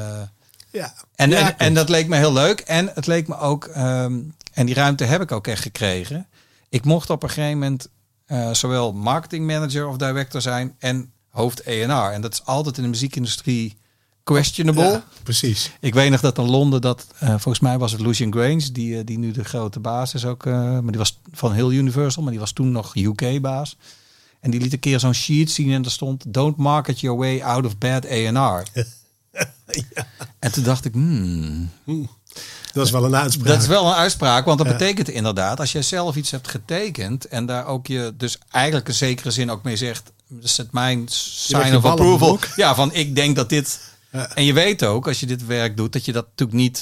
En dat leek me heel leuk. En het leek me ook... en die ruimte heb ik ook echt gekregen. Ik mocht op een gegeven moment... zowel marketingmanager of director zijn en hoofd E&R. En dat is altijd in de muziekindustrie questionable. Ja, precies. Ik weet nog dat in Londen dat volgens mij was het Lucian Grange die nu de grote baas is ook, maar die was van heel Universal, maar die was toen nog UK baas. En die liet een keer zo'n sheet zien en daar stond don't market your way out of bad E&R. En toen dacht ik, dat is wel een uitspraak. Dat is wel een uitspraak, want dat betekent inderdaad... als je zelf iets hebt getekend... en daar ook je dus eigenlijk in zekere zin ook mee zegt... is het mijn sign of approval. Ja, van ik denk dat dit... Ja. En je weet ook, als je dit werk doet... dat je dat natuurlijk niet...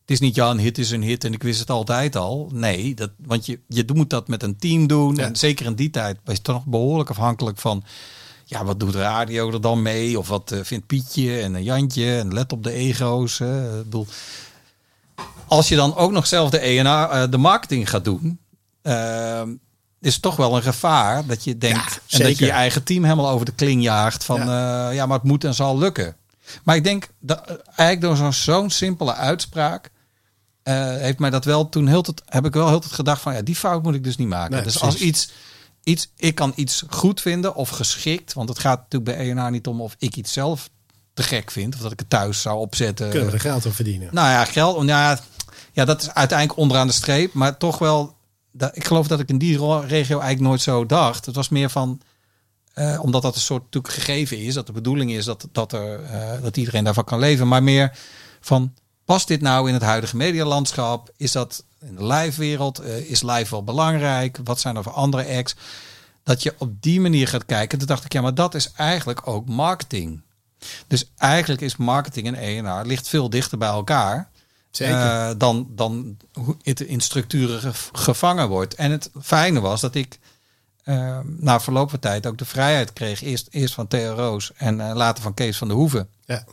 Het is niet een hit is een hit en ik wist het altijd al. Nee, want je moet dat met een team doen. Ja. En zeker in die tijd was je toch nog behoorlijk afhankelijk van... Ja, wat doet de radio er dan mee? Of wat vindt Pietje en Jantje? En let op de ego's. Ik bedoel... Als je dan ook nog zelf de de marketing gaat doen... is toch wel een gevaar dat je denkt... Ja, en dat je je eigen team helemaal over de kling jaagt... van maar het moet en zal lukken. Maar ik denk, eigenlijk door zo'n simpele uitspraak... heeft mij dat wel toen heb ik wel heel tijd gedacht van... die fout moet ik dus niet maken. Nee, dus precies. Als ik kan iets goed vinden of geschikt... want het gaat natuurlijk bij E&R niet om of ik iets zelf te gek vind... of dat ik het thuis zou opzetten. Kunnen we er geld op verdienen? Geld... Ja, dat is uiteindelijk onderaan de streep. Maar toch wel... ik geloof dat ik in die regio eigenlijk nooit zo dacht. Het was meer van... omdat dat een soort natuurlijk gegeven is. Dat de bedoeling is dat iedereen daarvan kan leven. Maar meer van... Past dit nou in het huidige medialandschap? Is dat in de live wereld? Is live wel belangrijk? Wat zijn er voor andere acts? Dat je op die manier gaat kijken. Toen dacht ik, maar dat is eigenlijk ook marketing. Dus eigenlijk is marketing en E&R... ligt veel dichter bij elkaar... Zeker. Dan hoe het in structuren gevangen wordt. En het fijne was dat ik na verloop van tijd ook de vrijheid kreeg. Eerst van Theo Roos en later van Kees van der Hoeven. Ja.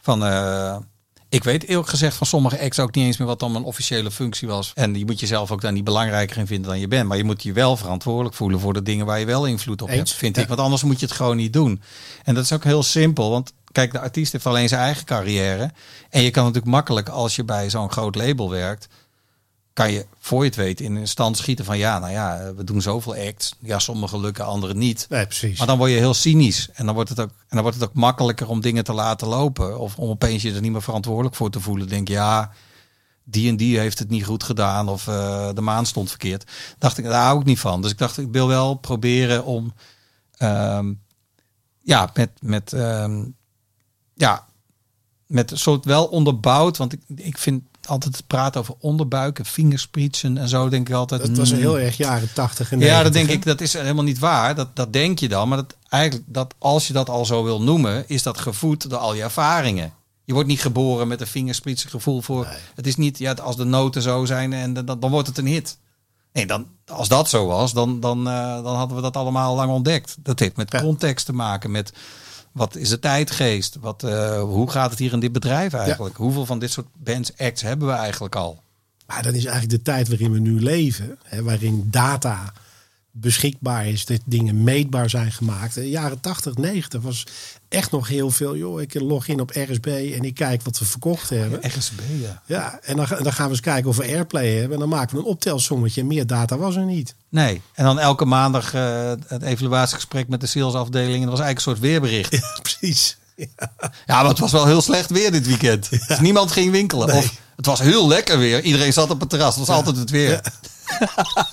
Van, ik weet eerlijk gezegd van sommige acts ook niet eens meer wat dan mijn officiële functie was. En je moet jezelf ook daar niet belangrijker in vinden dan je bent. Maar je moet je wel verantwoordelijk voelen voor de dingen waar je wel invloed op hebt, vind ik. Want anders moet je het gewoon niet doen. En dat is ook heel simpel, want... Kijk, de artiest heeft alleen zijn eigen carrière. En je kan natuurlijk makkelijk, als je bij zo'n groot label werkt... kan je, voor je het weet, in een stand schieten van... we doen zoveel acts. Ja, sommige lukken, andere niet. Nee, precies. Maar dan word je heel cynisch. En dan wordt het ook, makkelijker om dingen te laten lopen. Of om opeens je er niet meer verantwoordelijk voor te voelen. Denk, die en die heeft het niet goed gedaan. Of de maan stond verkeerd. Dacht ik, daar hou ik niet van. Dus ik dacht, ik wil wel proberen om... met ja, met een soort wel onderbouwd. Want ik vind altijd het praten over onderbuiken, vingerspritsen en zo, denk ik altijd. Dat was heel erg jaren 80 en 90. Ja, dat denk ik, dat is helemaal niet waar. Dat denk je dan. Maar dat eigenlijk, dat als je dat al zo wil noemen, is dat gevoed door al je ervaringen. Je wordt niet geboren met een vingerspritsen gevoel voor. Nee. Het is niet, ja, als de noten zo zijn en dan wordt het een hit. Nee, dan, als dat zo was, dan hadden we dat allemaal lang ontdekt. Dat heeft met context te maken, met wat is de tijdgeest? Hoe gaat het hier in dit bedrijf eigenlijk? Ja. Hoeveel van dit soort bands, acts hebben we eigenlijk al? Maar dan is eigenlijk de tijd waarin we nu leven, hè, waarin data beschikbaar is, dat dingen meetbaar zijn gemaakt. In de jaren 80, 90 was echt nog heel veel. Joh, ik log in op RSB en ik kijk wat we verkocht hebben. RSB, ja. Ja, en dan gaan we eens kijken of we Airplay hebben. En dan maken we een optelsommetje. Meer data was er niet. Nee, en dan elke maandag het evaluatiegesprek met de salesafdeling. En dat was eigenlijk een soort weerbericht. Ja, precies. Ja, maar het was wel heel slecht weer dit weekend. Ja. Dus niemand ging winkelen. Nee. Of het was heel lekker weer. Iedereen zat op het terras. Het was altijd het weer. Ja.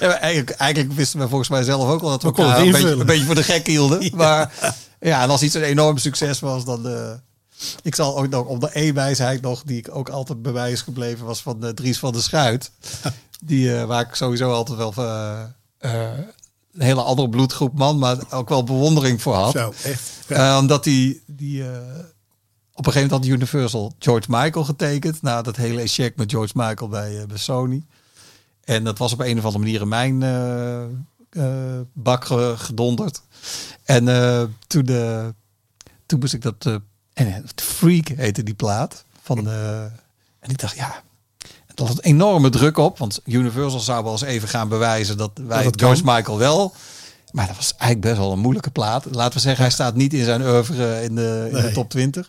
Ja, eigenlijk wisten we volgens mij zelf ook al dat we elkaar een beetje voor de gek hielden. Ja. Maar ja, en als iets een enorm succes was, dan... Ik zal ook nog om de wijsheid nog, die ik ook altijd bij mij is gebleven, was van Dries van der Schuit. Die, waar ik sowieso altijd wel een hele andere bloedgroep man, maar ook wel bewondering voor had. Zo, echt. Ja. Omdat die op een gegeven moment had Universal George Michael getekend. Nou, dat hele échec met George Michael bij Sony. En dat was op een of andere manier in mijn bak gedonderd. En toen moest ik dat... Freak heette die plaat. En ik dacht, ja... Dat had een enorme druk op. Want Universal zou wel eens even gaan bewijzen dat wij George Michael wel... Maar dat was eigenlijk best wel een moeilijke plaat. Laten we zeggen, hij staat niet in zijn oeuvre in de top 20.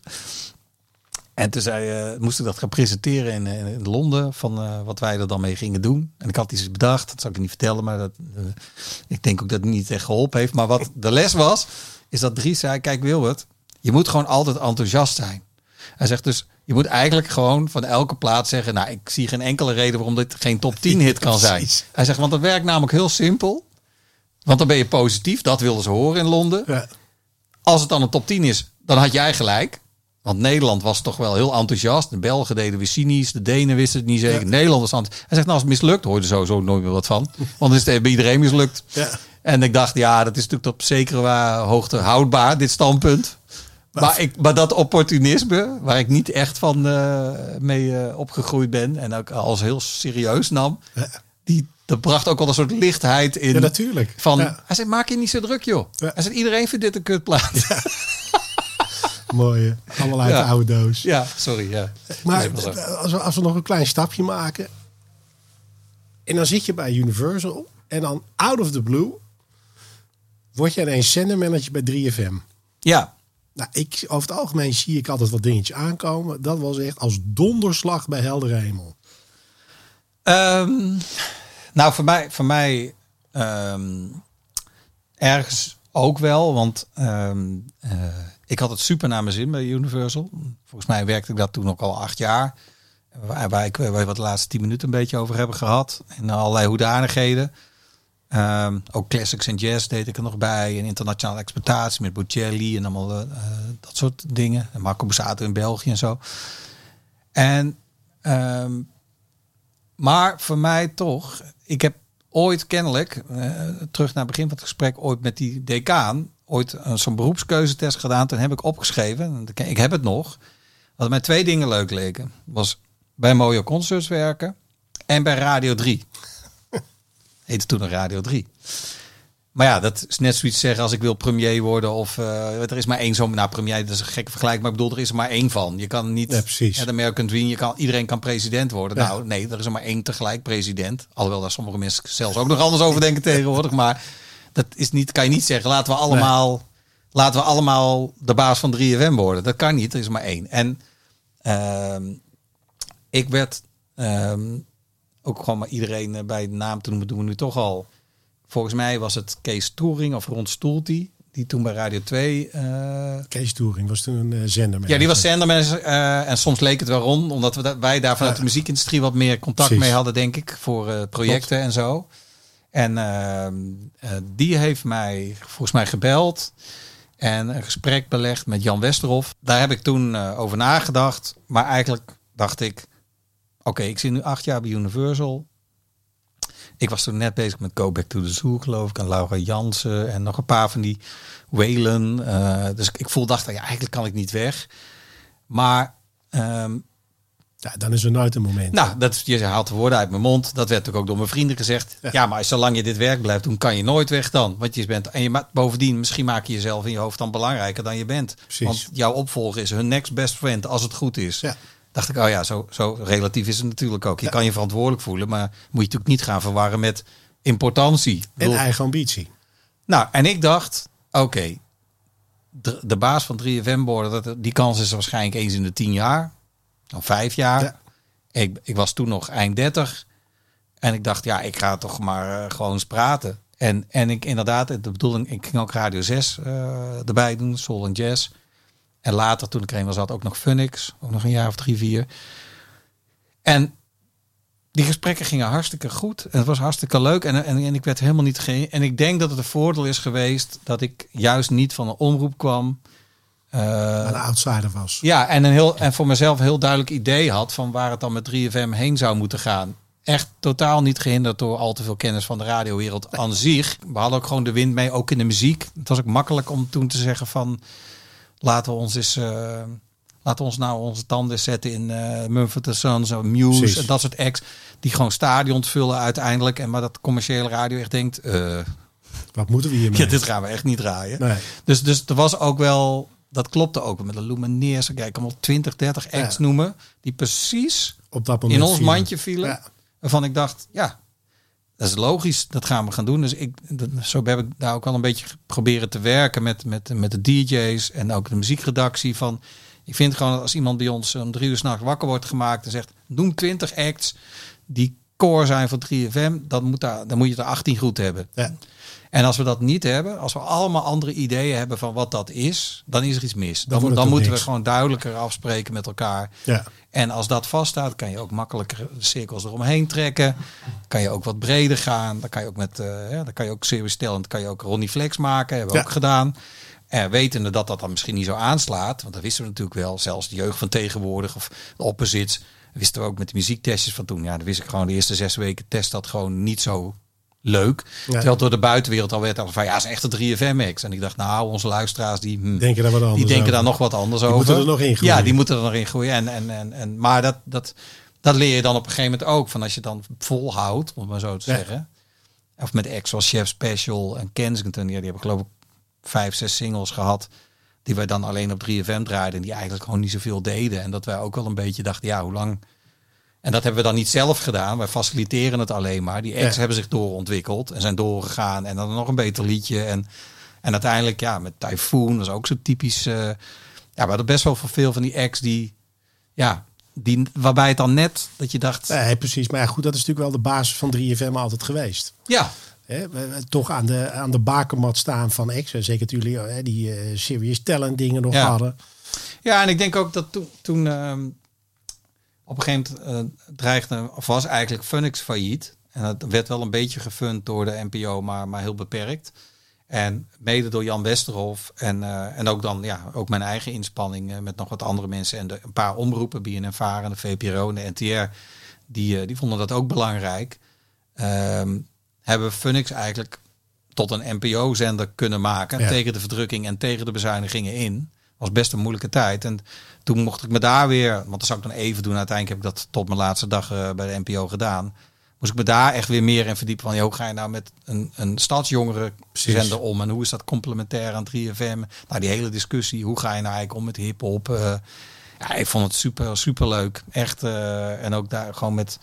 En toen moest ik dat gaan presenteren in Londen, van wat wij er dan mee gingen doen. En ik had iets bedacht, dat zou ik niet vertellen, maar ik denk ook dat het niet echt geholpen heeft. Maar wat de les was, is dat Dries zei, kijk Wilbert, je moet gewoon altijd enthousiast zijn. Hij zegt dus, je moet eigenlijk gewoon van elke plaat zeggen, nou, ik zie geen enkele reden waarom dit geen top 10 hit kan zijn. Hij zegt, want dat werkt namelijk heel simpel. Want dan ben je positief, dat wilden ze horen in Londen. Ja. Als het dan een top 10 is, dan had jij gelijk. Want Nederland was toch wel heel enthousiast. De Belgen deden weer cynisch. De Denen wisten het niet zeker. Ja. Nederlanders. Hij zegt, nou, als het mislukt, hoor je sowieso nooit meer wat van. Want is het bij iedereen mislukt. Ja. En ik dacht, ja, dat is natuurlijk op zekere hoogte houdbaar, dit standpunt. Maar dat opportunisme, waar ik niet echt van mee opgegroeid ben. En ook als heel serieus nam. Ja. Dat bracht ook al een soort lichtheid in. Ja, natuurlijk. Hij zei, maak je niet zo druk, joh. Ja. Hij zei, iedereen vindt dit een kutplaat. Ja. Mooie, allemaal uit de oude doos. Ja, sorry. Ja. Maar als we nog een klein stapje maken. En dan zit je bij Universal. En dan out of the blue. Word je ineens zendermanager bij 3FM. Ja. Nou, over het algemeen zie ik altijd wat dingetjes aankomen. Dat was echt als donderslag bij heldere hemel. Nou, voor mij ergens ook wel. Want... ik had het super naar mijn zin bij Universal. Volgens mij werkte ik dat toen ook al 8 jaar. Waar we de laatste 10 minuten een beetje over hebben gehad. En allerlei hoedanigheden. Ook classics en jazz deed ik er nog bij. En internationale exploitatie met Bocelli en allemaal dat soort dingen. En Marco Bussato in België en zo. En, maar voor mij toch. Ik heb ooit kennelijk, terug naar het begin van het gesprek, ooit met die decaan ooit zo'n beroepskeuzetest gedaan. Toen heb ik opgeschreven, ik heb het nog, dat mij 2 dingen leuk leken. Was bij Mojo Concerts werken en bij Radio 3. Heette toen een Radio 3. Maar ja, dat is net zoiets zeggen als ik wil premier worden. Of er is maar één zo'n... Nou, premier, dat is een gekke vergelijking. Maar ik bedoel, er is er maar één van. Je kan niet... Ja, precies. Ja, de American Dream, iedereen kan president worden. Ja. Nou, nee, er is er maar één tegelijk president. Alhoewel daar sommige mensen zelfs ook nog anders over denken tegenwoordig. Maar... Dat is niet, kan je niet zeggen, laten we allemaal de baas van 3FM worden. Dat kan niet, er is maar één. En ik werd ook gewoon maar iedereen bij de naam, toen doen we nu toch al. Volgens mij was het Kees Toering of Ron Stoelty, die toen bij Radio 2... Kees Toering was toen een zendermanager. Ja, die was zendermanager. En soms leek het wel Ron, omdat wij daar vanuit de muziekindustrie wat meer contact mee hadden, denk ik, voor projecten en zo. En die heeft mij volgens mij gebeld. En een gesprek belegd met Jan Westerhof. Daar heb ik toen over nagedacht. Maar eigenlijk dacht ik... Oké, ik zit nu 8 jaar bij Universal. Ik was toen net bezig met Go Back to the Zoo, geloof ik. En Laura Jansen en nog een paar van die Whalen. Dus ik dacht, ja, eigenlijk kan ik niet weg. Maar... dan is er nooit een moment. Nou, je haalt de woorden uit mijn mond. Dat werd natuurlijk ook door mijn vrienden gezegd. Ja, maar zolang je dit werk blijft doen, kan je nooit weg dan. Want je bent... bovendien, misschien maak je jezelf in je hoofd dan belangrijker dan je bent. Precies. Want jouw opvolger is hun next best friend, als het goed is. Ja. Dacht ik, zo relatief is het natuurlijk ook. Je kan je verantwoordelijk voelen, maar moet je natuurlijk niet gaan verwarren met importantie. En eigen ambitie. Nou, en ik dacht, oké, de baas van 3FM-boarden, die kans is waarschijnlijk eens in de 10 jaar... Al 5 jaar. Ja. Ik was toen nog eind 30. En ik dacht, ja, ik ga toch maar gewoon eens praten. En ik inderdaad, de bedoeling, ik ging ook Radio 6 erbij doen. Soul en Jazz. En later, toen ik erin was, had ook nog Funix. Ook nog een jaar of 3, 4. En die gesprekken gingen hartstikke goed. En het was hartstikke leuk. En ik werd helemaal niet... En ik denk dat het een voordeel is geweest dat ik juist niet van een omroep kwam... een outsider was. Ja, en voor mezelf heel duidelijk idee had van waar het dan met 3FM heen zou moeten gaan. Echt totaal niet gehinderd door al te veel kennis van de radiowereld aan zich. We hadden ook gewoon de wind mee, ook in de muziek. Het was ook makkelijk om toen te zeggen van... Laten we nou onze tanden zetten in Mumford & Sons of Muse. Precies. En dat soort acts die gewoon stadions vullen uiteindelijk. Maar dat commerciële radio echt denkt... wat moeten we hiermee? Ja, dit gaan we echt niet draaien. Nee. Dus er was ook wel... Dat klopte ook met de Lumineers. Ik kan wel 20, 30 acts noemen. Die precies op dat moment in ons mandje vielen. Ja. Waarvan ik dacht, ja, dat is logisch. Dat gaan we gaan doen. Dus zo heb ik daar ook wel een beetje proberen te werken met de DJ's. En ook de muziekredactie. Van, ik vind gewoon dat als iemand bij ons om 3 uur 's nachts wakker wordt gemaakt. En zegt, noem 20 acts die core zijn voor 3FM. Dan moet je er 18 goed hebben. Ja. En als we dat niet hebben, als we allemaal andere ideeën hebben van wat dat is, dan is er iets mis. Dan moeten we gewoon duidelijker afspreken met elkaar. Ja. En als dat vaststaat, kan je ook makkelijker cirkels eromheen trekken. Kan je ook wat breder gaan. Dan kan je ook serieustellend, kan je ook Ronnie Flex maken. Hebben we ook gedaan. Wetende dat dan misschien niet zo aanslaat. Want dat wisten we natuurlijk wel. Zelfs de jeugd van tegenwoordig of de opposites. Wisten we ook met de muziektestjes van toen. Ja, dan wist ik gewoon de eerste 6 weken test dat gewoon niet zo... leuk. Ja. Terwijl door de buitenwereld al werd van ja, is echt een 3FM-ex. En ik dacht, nou, onze luisteraars die denken daar wat anders over. Die moeten er nog in groeien. Ja, die moeten er nog in groeien. En maar dat leer je dan op een gegeven moment ook. Van als je dan volhoudt, om het maar zo te zeggen. Of met ex zoals Chef Special en Kensington. Ja, die hebben geloof ik 5, 6 singles gehad. Die wij dan alleen op 3FM draaiden. En die eigenlijk gewoon niet zoveel deden. En dat wij ook wel een beetje dachten, ja, hoe lang... En dat hebben we dan niet zelf gedaan. Wij faciliteren het alleen maar. Die acts hebben zich doorontwikkeld en zijn doorgegaan. En dan nog een beter liedje. En uiteindelijk, ja, met Typhoon. Dat is ook zo typisch. Ja, maar er best wel veel van die acts die... Ja, waarbij het dan net dat je dacht... Nee, precies. Maar ja, goed, dat is natuurlijk wel de basis van 3FM altijd geweest. Ja. Toch aan de bakermat staan van acts. Zeker jullie die serious talent dingen nog hadden. Ja, en ik denk ook dat toen op een gegeven moment dreigde, of was eigenlijk Funix failliet. En dat werd wel een beetje gefund door de NPO, maar heel beperkt. En mede door Jan Westerhof en ook dan ook mijn eigen inspanningen met nog wat andere mensen. En een paar omroepen, BNNVARA en de VPRO en de NTR, die vonden dat ook belangrijk. Hebben Funix eigenlijk tot een NPO-zender kunnen maken. Ja. Tegen de verdrukking en tegen de bezuinigingen in. Was best een moeilijke tijd. En toen mocht ik me daar weer... Want dat zou ik dan even doen. Uiteindelijk heb ik dat tot mijn laatste dag bij de NPO gedaan. Moest ik me daar echt weer meer in verdiepen. Van, hoe ga je nou met een stadsjongeren zender om? En hoe is dat complementair aan 3FM? Nou, die hele discussie. Hoe ga je nou eigenlijk om met hiphop? Ik vond het super leuk. Echt. En ook daar gewoon met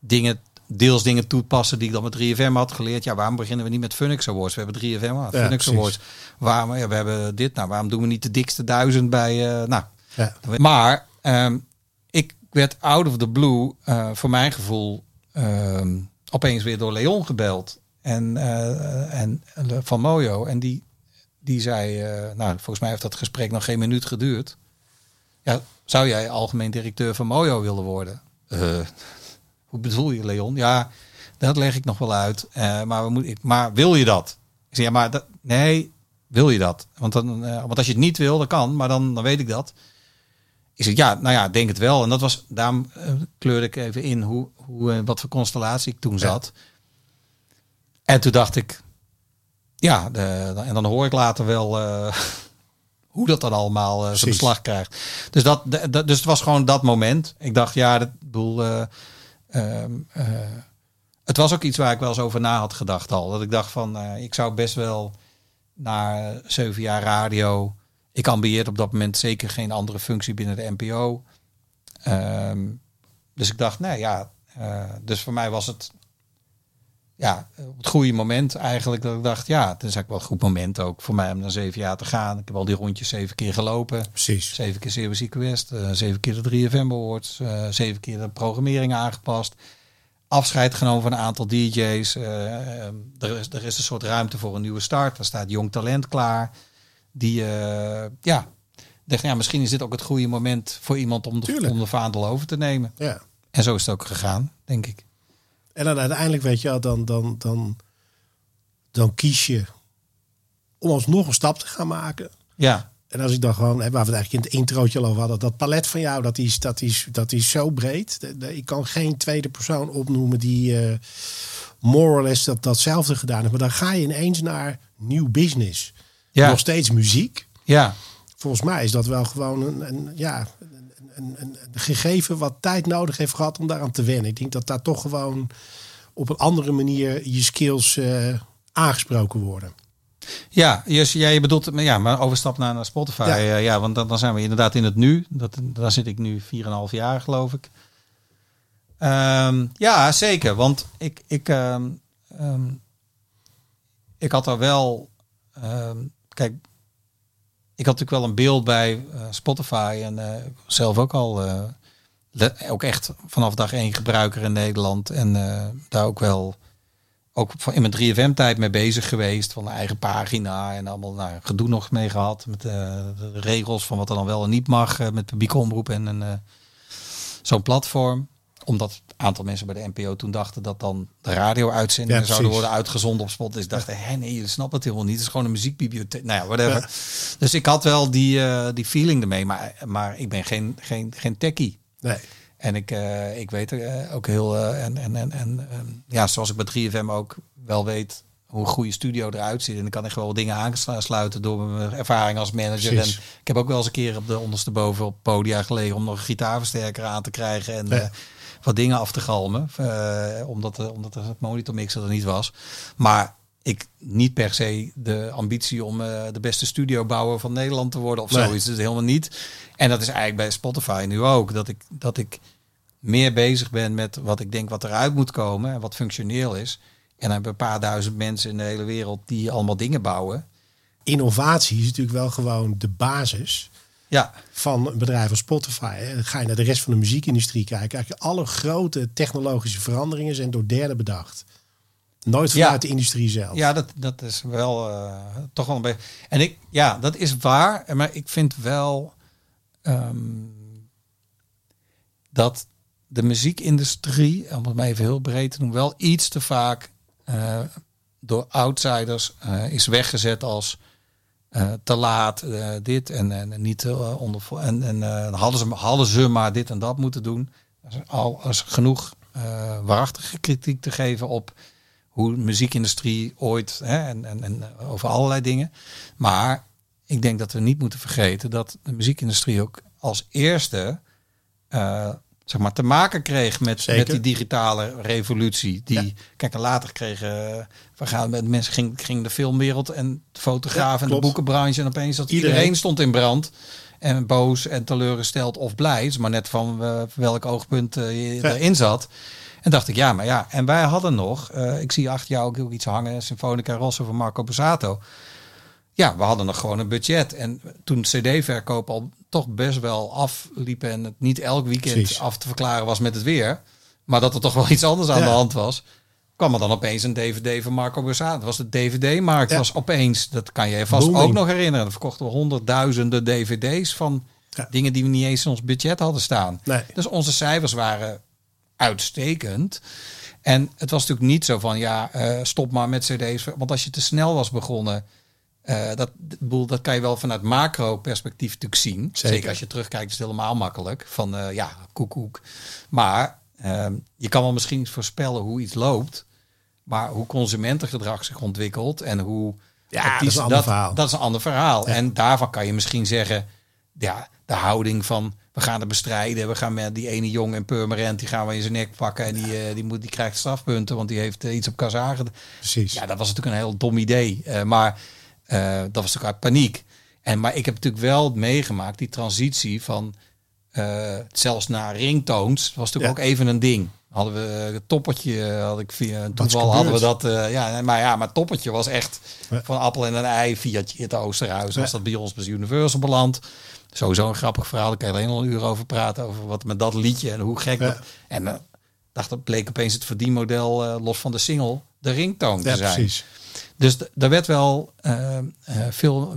dingen... Deels dingen toepassen die ik dan met 3FM had geleerd. Ja, waarom beginnen we niet met Funix Awards? We hebben 3FM, Funix Awards. Waarom? Ja, we hebben dit. Nou, waarom doen we niet de dikste 1000 bij? Maar ik werd out of the blue voor mijn gevoel opeens weer door Leon gebeld en van Mojo en die zei, volgens mij heeft dat gesprek nog geen minuut geduurd. Ja, zou jij algemeen directeur van Mojo willen worden? Hoe bedoel je, Leon? Ja, dat leg ik nog wel uit. Maar wil je dat? Ik zei, ja, maar dat, nee, Wil je dat? Want als je het niet wil, dat kan. Maar dan weet ik dat. Ik zeg, ja, nou ja, denk het wel. En dat was, daarom kleurde ik even in wat voor constellatie ik toen zat. Ja. En toen dacht ik, ja, en dan hoor ik later wel hoe dat dan allemaal zijn beslag krijgt. Dus dus het was gewoon dat moment. Ik dacht, ja, dat bedoel... het was ook iets waar ik wel eens over na had gedacht al. Dat ik dacht van, ik zou best wel na 7 jaar radio... Ik ambieerde op dat moment zeker geen andere functie binnen de NPO. Dus ik dacht, nee, ja. Dus voor mij was het... Ja, op het goede moment eigenlijk. Dat ik dacht, ja, het is eigenlijk wel een goed moment ook voor mij om naar 7 jaar te gaan. Ik heb al die rondjes 7 keer gelopen. Precies. 7 keer CBC Quest. 7 keer de 3FM Awards. 7 keer de programmering aangepast. Afscheid genomen van een aantal DJ's. Er is een soort ruimte voor een nieuwe start. Er staat jong talent klaar. Die, dacht, ja, misschien is dit ook het goede moment voor iemand om de vaandel over te nemen. Ja. En zo is het ook gegaan, denk ik. En dan uiteindelijk, weet je, dan kies je om alsnog een stap te gaan maken. Ja. En als ik dan gewoon, waar we het eigenlijk in het introotje al over hadden, dat palet van jou, dat is zo breed. Ik kan geen tweede persoon opnoemen die more or less datzelfde gedaan heeft. Maar dan ga je ineens naar nieuw business. Ja. Nog steeds muziek. Ja. Volgens mij is dat wel gewoon een gegeven wat tijd nodig heeft gehad om daaraan te wennen. Ik denk dat daar toch gewoon op een andere manier je skills aangesproken worden. Ja, je bedoelt, maar overstap naar Spotify. Ja, want dan zijn we inderdaad in het nu. Daar zit ik nu 4,5 jaar, geloof ik. Ja, zeker. Want ik had daar wel... kijk, ik had natuurlijk wel een beeld bij Spotify en zelf ook al ook echt vanaf dag 1 gebruiker in Nederland en daar ook in mijn 3FM tijd mee bezig geweest, van een eigen pagina en allemaal gedoe nog mee gehad met de regels van wat er dan wel en niet mag met publieke omroep en zo'n platform, omdat een aantal mensen bij de NPO toen dachten dat dan de radio-uitzendingen zouden worden uitgezonden op Spotify. Dus ik dacht, nee, je snapt het helemaal niet. Het is gewoon een muziekbibliotheek. Nou ja, whatever. Ja. Dus ik had wel die feeling ermee. Maar ik ben geen techie. Nee. En ik weet ook heel... zoals ik bij 3FM ook wel weet hoe een goede studio eruit ziet. En dan kan ik gewoon dingen aansluiten door mijn ervaring als manager. Precies. En ik heb ook wel eens een keer op de ondersteboven op podia gelegen om nog een gitaarversterker aan te krijgen. En... Ja. Wat dingen af te galmen, omdat het monitormixer er niet was. Maar ik niet per se de ambitie om de beste studiobouwer van Nederland te worden of zoiets. Dus helemaal niet. En dat is eigenlijk bij Spotify nu ook. Dat ik meer bezig ben met wat ik denk wat eruit moet komen en wat functioneel is. En dan hebben een paar duizend mensen in de hele wereld die allemaal dingen bouwen. Innovatie is natuurlijk wel gewoon de basis... Ja. Van een bedrijf als Spotify. Dan ga je naar de rest van de muziekindustrie kijken. Eigenlijk alle grote technologische veranderingen zijn door derden bedacht. Nooit vanuit de industrie zelf. Ja, dat is wel toch wel een beetje. En dat is waar. Maar ik vind wel dat de muziekindustrie, om het maar even heel breed te doen, wel iets te vaak door outsiders is weggezet als... te laat, dit en niet onder... En hadden ze maar dit en dat moeten doen. Als genoeg waarachtige kritiek te geven op hoe de muziekindustrie ooit... en over allerlei dingen. Maar ik denk dat we niet moeten vergeten dat de muziekindustrie ook als eerste... te maken kreeg met die digitale revolutie. Kijk, en later kregen mensen ging de filmwereld en de fotograaf en de boekenbranche en opeens dat iedereen stond in brand en boos en teleurgesteld of blij, maar net van welk oogpunt je erin zat. En dacht ik, en wij hadden nog, ik zie achter jou ook iets hangen, Sinfonica Rosso van Marco Borsato. Ja, we hadden nog gewoon een budget. En toen cd-verkoop al toch best wel afliep... en het niet elk weekend af te verklaren was met het weer... maar dat er toch wel iets anders aan de hand was... kwam er dan opeens een DVD van Marco Borsato. Dat was de DVD-markt. Was opeens, dat kan je vast ook nog herinneren... er verkochten we honderdduizenden DVD's... van dingen die we niet eens in ons budget hadden staan. Nee. Dus onze cijfers waren uitstekend... En het was natuurlijk niet zo van, stop maar met cd's. Want als je te snel was begonnen... Dat kan je wel vanuit macro-perspectief natuurlijk zien. Zeker als je terugkijkt, is het helemaal makkelijk. Van koekoek. Maar je kan wel misschien voorspellen hoe iets loopt. Maar hoe consumentengedrag zich ontwikkelt en hoe... Ja, dat is een ander verhaal. Dat is een ander verhaal. Ja. En daarvan kan je misschien zeggen... Ja, de houding van... We gaan het bestrijden. We gaan met die ene jong en permanent... die gaan we in zijn nek pakken. En die krijgt strafpunten, want die heeft iets op kazaar gedaan. Precies. Ja, dat was natuurlijk een heel dom idee. Maar dat was natuurlijk uit paniek. Maar ik heb natuurlijk wel meegemaakt... die transitie van... zelfs naar ringtones. Dat was natuurlijk ook even een ding. Hadden we het toppertje, had ik via een toeval hadden we dat. Maar toppertje was echt van appel en een ei via het Oosterhuis. Als dat bij ons bij Universal belandt. Sowieso een grappig verhaal. Daar kan je alleen al een uur over praten. Over wat met dat liedje en hoe gek dat. En dat bleek opeens het verdienmodel los van de single de ringtone te zijn. Precies. Dus daar werd wel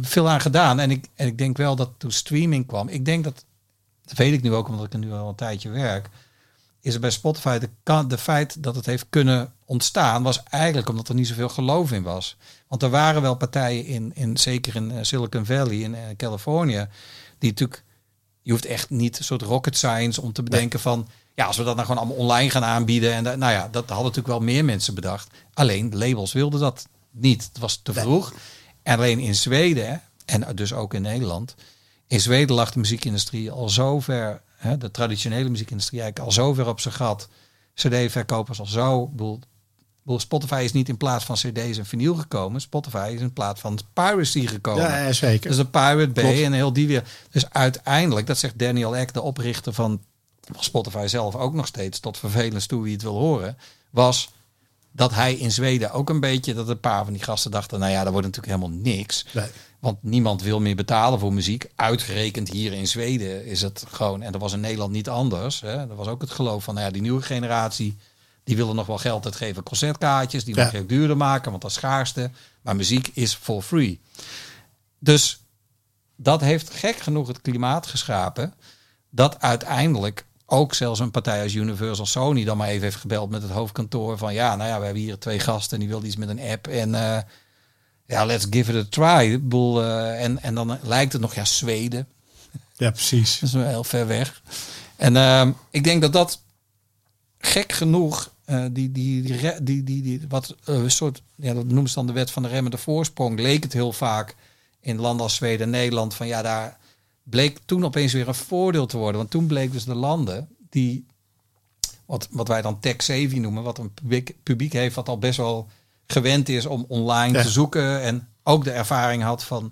veel aan gedaan. En ik denk wel dat toen streaming kwam. Ik denk dat weet ik nu ook omdat ik er nu al een tijdje werk. Is er bij Spotify de feit dat het heeft kunnen ontstaan... was eigenlijk omdat er niet zoveel geloof in was. Want er waren wel partijen, zeker in Silicon Valley in Californië... die natuurlijk... Je hoeft echt niet een soort rocket science om te bedenken van... Ja, als we dat nou gewoon allemaal online gaan aanbieden... dat hadden natuurlijk wel meer mensen bedacht. Alleen de labels wilden dat niet. Het was te vroeg. En alleen in Zweden, en dus ook in Nederland... In Zweden lag de muziekindustrie al zo ver... De traditionele muziekindustrie eigenlijk al zo ver op zijn gat. CD-verkopers al zo. Spotify is niet in plaats van CD's en vinyl gekomen. Spotify is in plaats van piracy gekomen. Ja, zeker. Dus de Pirate Bay en heel die weer. Dus uiteindelijk, dat zegt Daniel Ek, de oprichter van Spotify zelf ook nog steeds, tot vervelend toe wie het wil horen, was dat hij in Zweden ook een beetje, dat een paar van die gasten dachten, dat wordt natuurlijk helemaal niks. Nee. Want niemand wil meer betalen voor muziek. Uitgerekend hier in Zweden is het gewoon... En dat was in Nederland niet anders. Hè. Dat was ook het geloof van die nieuwe generatie... die willen nog wel geld uitgeven. Concertkaartjes, die mag je ook duurder maken... want dat is schaarste. Maar muziek is for free. Dus dat heeft gek genoeg het klimaat geschapen... dat uiteindelijk ook zelfs een partij als Universal Sony... dan maar even heeft gebeld met het hoofdkantoor... van we hebben hier 2 gasten... en die wilden iets met een app en... let's give it a try. En dan lijkt het nog, Zweden. Ja, precies. Dat is wel heel ver weg. En ik denk dat gek genoeg, dat noemen ze dan de wet van de remmende voorsprong, leek het heel vaak in landen als Zweden en Nederland, daar bleek toen opeens weer een voordeel te worden. Want toen bleek dus de landen die, wat wij dan tech-savvy noemen, wat een publiek heeft wat al best wel gewend is om online te zoeken en ook de ervaring had van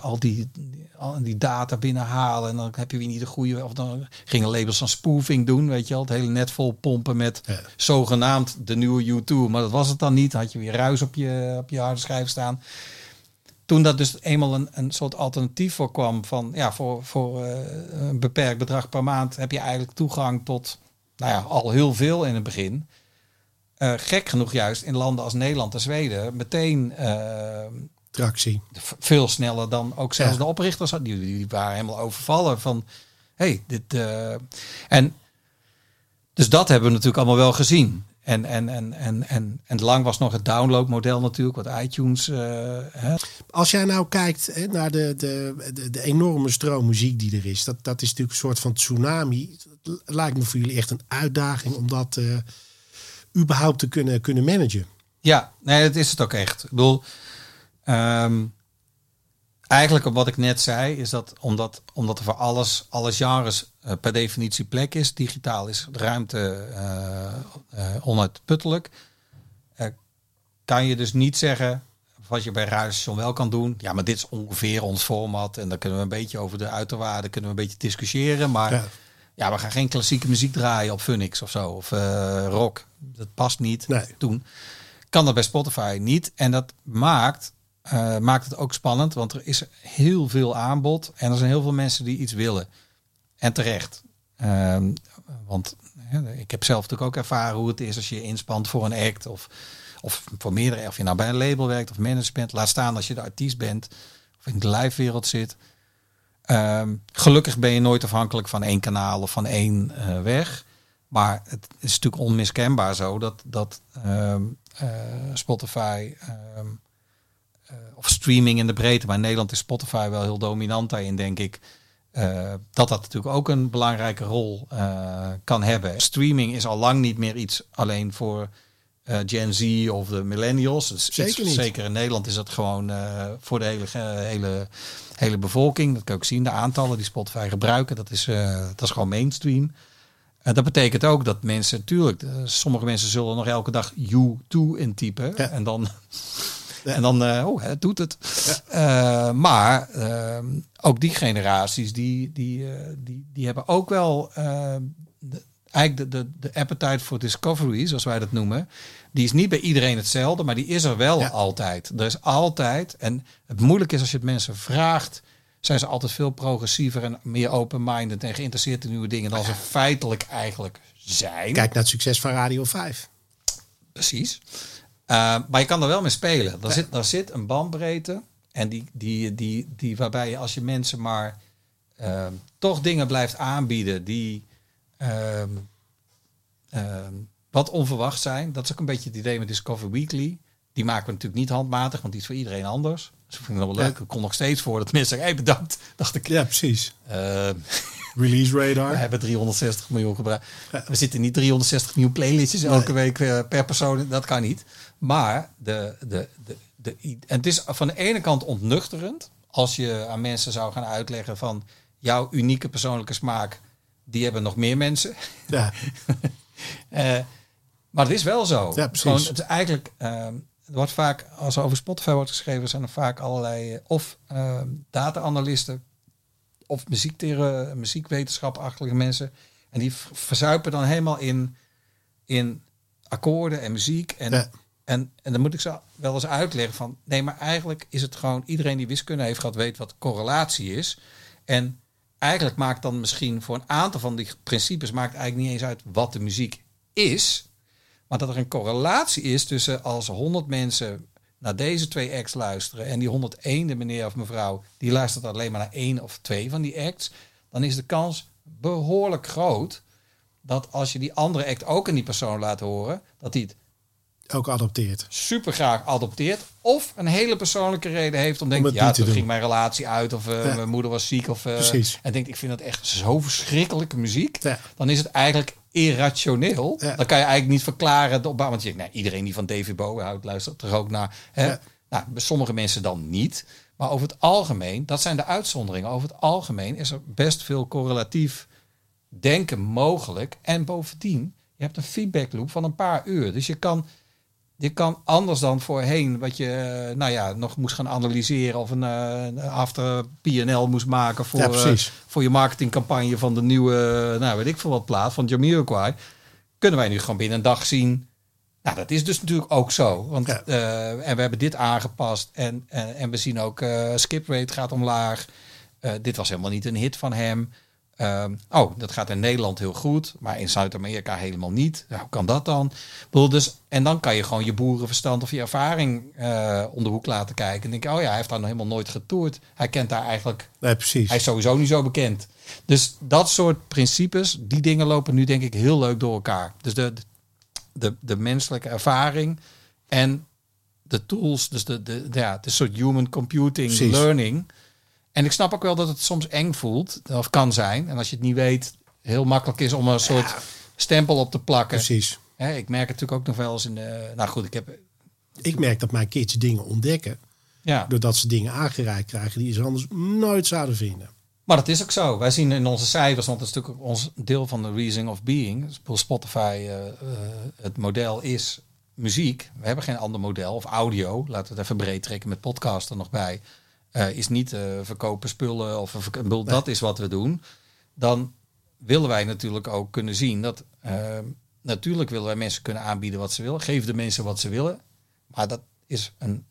al die data binnenhalen en dan heb je weer niet de goede, of dan gingen labels van spoofing doen, weet je wel, het hele net vol pompen met zogenaamd de nieuwe U2, maar dat was het dan niet, had je weer ruis op je harde schijf staan. Toen dat dus eenmaal een soort alternatief voorkwam van voor een beperkt bedrag per maand heb je eigenlijk toegang tot al heel veel in het begin. Gek genoeg juist in landen als Nederland en Zweden meteen tractie. Veel sneller dan ook zelfs de oprichters. Die waren helemaal overvallen van dit. En dus dat hebben we natuurlijk allemaal wel gezien. En lang was nog het downloadmodel natuurlijk, wat iTunes. Als jij nou kijkt naar de enorme stroom muziek die er is, dat is natuurlijk een soort van tsunami. Het lijkt me voor jullie echt een uitdaging om dat... überhaupt te kunnen managen. Ja, nee, dat is het ook echt. Ik bedoel, eigenlijk op wat ik net zei, is dat omdat er voor alle genres per definitie plek is. Digitaal is de ruimte onuitputtelijk. Kan je dus niet zeggen, wat je bij radiostation wel kan doen. Ja, maar dit is ongeveer ons format. En dan kunnen we een beetje over de uiterwaarden discussiëren. Maar we gaan geen klassieke muziek draaien op Funix of zo. Of rock. Dat past niet. Nee. Toen kan dat bij Spotify niet. En dat maakt het ook spannend. Want er is heel veel aanbod. En er zijn heel veel mensen die iets willen. En terecht. Want ik heb zelf natuurlijk ook ervaren hoe het is als je inspant voor een act. Of voor meerdere. Of je nou bij een label werkt of management. Laat staan als je de artiest bent. Of in de live wereld zit. Gelukkig ben je nooit afhankelijk van één kanaal of van één weg. Maar het is natuurlijk onmiskenbaar zo dat Spotify of streaming in de breedte, maar in Nederland is Spotify wel heel dominant daarin, denk ik. Dat natuurlijk ook een belangrijke rol kan hebben. Streaming is al lang niet meer iets alleen voor Gen Z of de millennials. Dus zeker niet. Zeker in Nederland is dat gewoon voor de hele bevolking. Dat kan je ook zien, de aantallen die Spotify gebruiken. Dat is gewoon mainstream. Dat betekent ook dat mensen, natuurlijk, sommige mensen zullen nog elke dag U2 intypen. Ja. En dan... Ja. En dan, het doet het. Ja. Maar ook die generaties, die hebben ook wel de appetite for discovery, zoals wij dat noemen. Die is niet bij iedereen hetzelfde, maar die is er wel altijd. Er is altijd, en het moeilijk is als je het mensen vraagt, zijn ze altijd veel progressiever en meer open-minded en geïnteresseerd in nieuwe dingen dan ze feitelijk eigenlijk zijn. Kijk naar het succes van Radio 5. Precies. Maar je kan er wel mee spelen. Daar zit een bandbreedte. En die waarbij je, als je mensen maar toch dingen blijft aanbieden die wat onverwacht zijn. Dat is ook een beetje het idee met Discover Weekly. Die maken we natuurlijk niet handmatig, want die is voor iedereen anders. Dus ik vind het wel leuk. Ik kon nog steeds voor dat mensen zeggen, hey, bedankt. Dacht ik. Ja, precies. Release radar. We hebben 360 miljoen gebruikt. We zitten niet 360 miljoen playlistjes elke week per persoon. Dat kan niet. Maar en het is van de ene kant ontnuchterend als je aan mensen zou gaan uitleggen van jouw unieke persoonlijke smaak. Die hebben nog meer mensen. Ja. Maar het is wel zo. Ja, precies. Gewoon, het is eigenlijk wordt vaak, als er over Spotify wordt geschreven, zijn er vaak allerlei data-analisten. Of muziekwetenschapachtige mensen. En die verzuipen dan helemaal in akkoorden en muziek. En dan moet ik ze wel eens uitleggen van, nee, maar eigenlijk is het gewoon, iedereen die wiskunde heeft gehad weet wat correlatie is. En eigenlijk maakt dan misschien voor een aantal van die principes maakt eigenlijk niet eens uit wat de muziek is. Maar dat er een correlatie is tussen als 100 mensen naar deze 2 acts luisteren en die 101e meneer of mevrouw die luistert alleen maar naar 1 of 2 van die acts, dan is de kans behoorlijk groot dat als je die andere act ook in die persoon laat horen, dat die het ook adopteert. Super graag adopteert. Of een hele persoonlijke reden heeft om te ging mijn relatie uit of mijn moeder was ziek of en denkt ik vind dat echt zo verschrikkelijke muziek. Ja. Dan is het eigenlijk irrationeel. Ja. Dan kan je eigenlijk niet verklaren op want je denkt, nou, iedereen die van David Bowie houdt luistert er ook naar. Hè? Ja. Nou, sommige mensen dan niet. Maar over het algemeen, dat zijn de uitzonderingen. Over het algemeen is er best veel correlatief denken mogelijk. En bovendien, je hebt een feedbackloop van een paar uur. Dus je kan anders dan voorheen wat je nog moest gaan analyseren of een after P&L moest maken voor je marketingcampagne van de nieuwe, weet ik veel wat plaat van Jamiroquai. Kunnen wij nu gewoon binnen een dag zien. Nou, dat is dus natuurlijk ook zo. Want en we hebben dit aangepast en we zien ook skip rate gaat omlaag. Dit was helemaal niet een hit van hem. Dat gaat in Nederland heel goed, maar in Zuid-Amerika helemaal niet. Nou, hoe kan dat dan? Dus, en dan kan je gewoon je boerenverstand of je ervaring om de hoek laten kijken. En denk je, hij heeft daar nog helemaal nooit getoerd. Hij kent daar eigenlijk... Nee, precies. Hij is sowieso niet zo bekend. Dus dat soort principes, die dingen lopen nu denk ik heel leuk door elkaar. Dus de menselijke ervaring en de tools, dus de soort human computing, precies. Learning... En ik snap ook wel dat het soms eng voelt, of kan zijn. En als je het niet weet, heel makkelijk is om een soort stempel op te plakken. Precies. Hè, ik merk het natuurlijk ook nog wel eens in de... Nou goed, ik merk dat mijn kids dingen ontdekken. Ja. Doordat ze dingen aangereikt krijgen die ze anders nooit zouden vinden. Maar dat is ook zo. Wij zien in onze cijfers, want dat is natuurlijk ons deel van de reason of being. Spotify, het model is muziek. We hebben geen ander model. Of audio, laten we het even breed trekken met podcast er nog bij. Is niet verkopen spullen of dat is wat we doen. Dan willen wij natuurlijk ook kunnen zien dat natuurlijk willen wij mensen kunnen aanbieden wat ze willen. Geef de mensen wat ze willen. Maar dat is een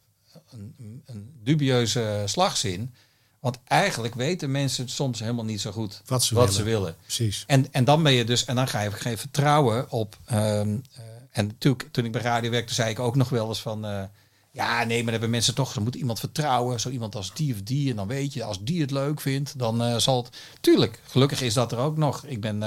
dubieuze slagzin. Want eigenlijk weten mensen soms helemaal niet zo goed wat ze willen. Precies. En dan ben je dus, en dan ga je geen vertrouwen op. En natuurlijk, toen ik bij radio werkte, zei ik ook nog wel eens van. Maar hebben mensen toch, er moet iemand vertrouwen. Zo iemand als die of die. En dan weet je, als die het leuk vindt, dan zal het... Tuurlijk, gelukkig is dat er ook nog. Ik ben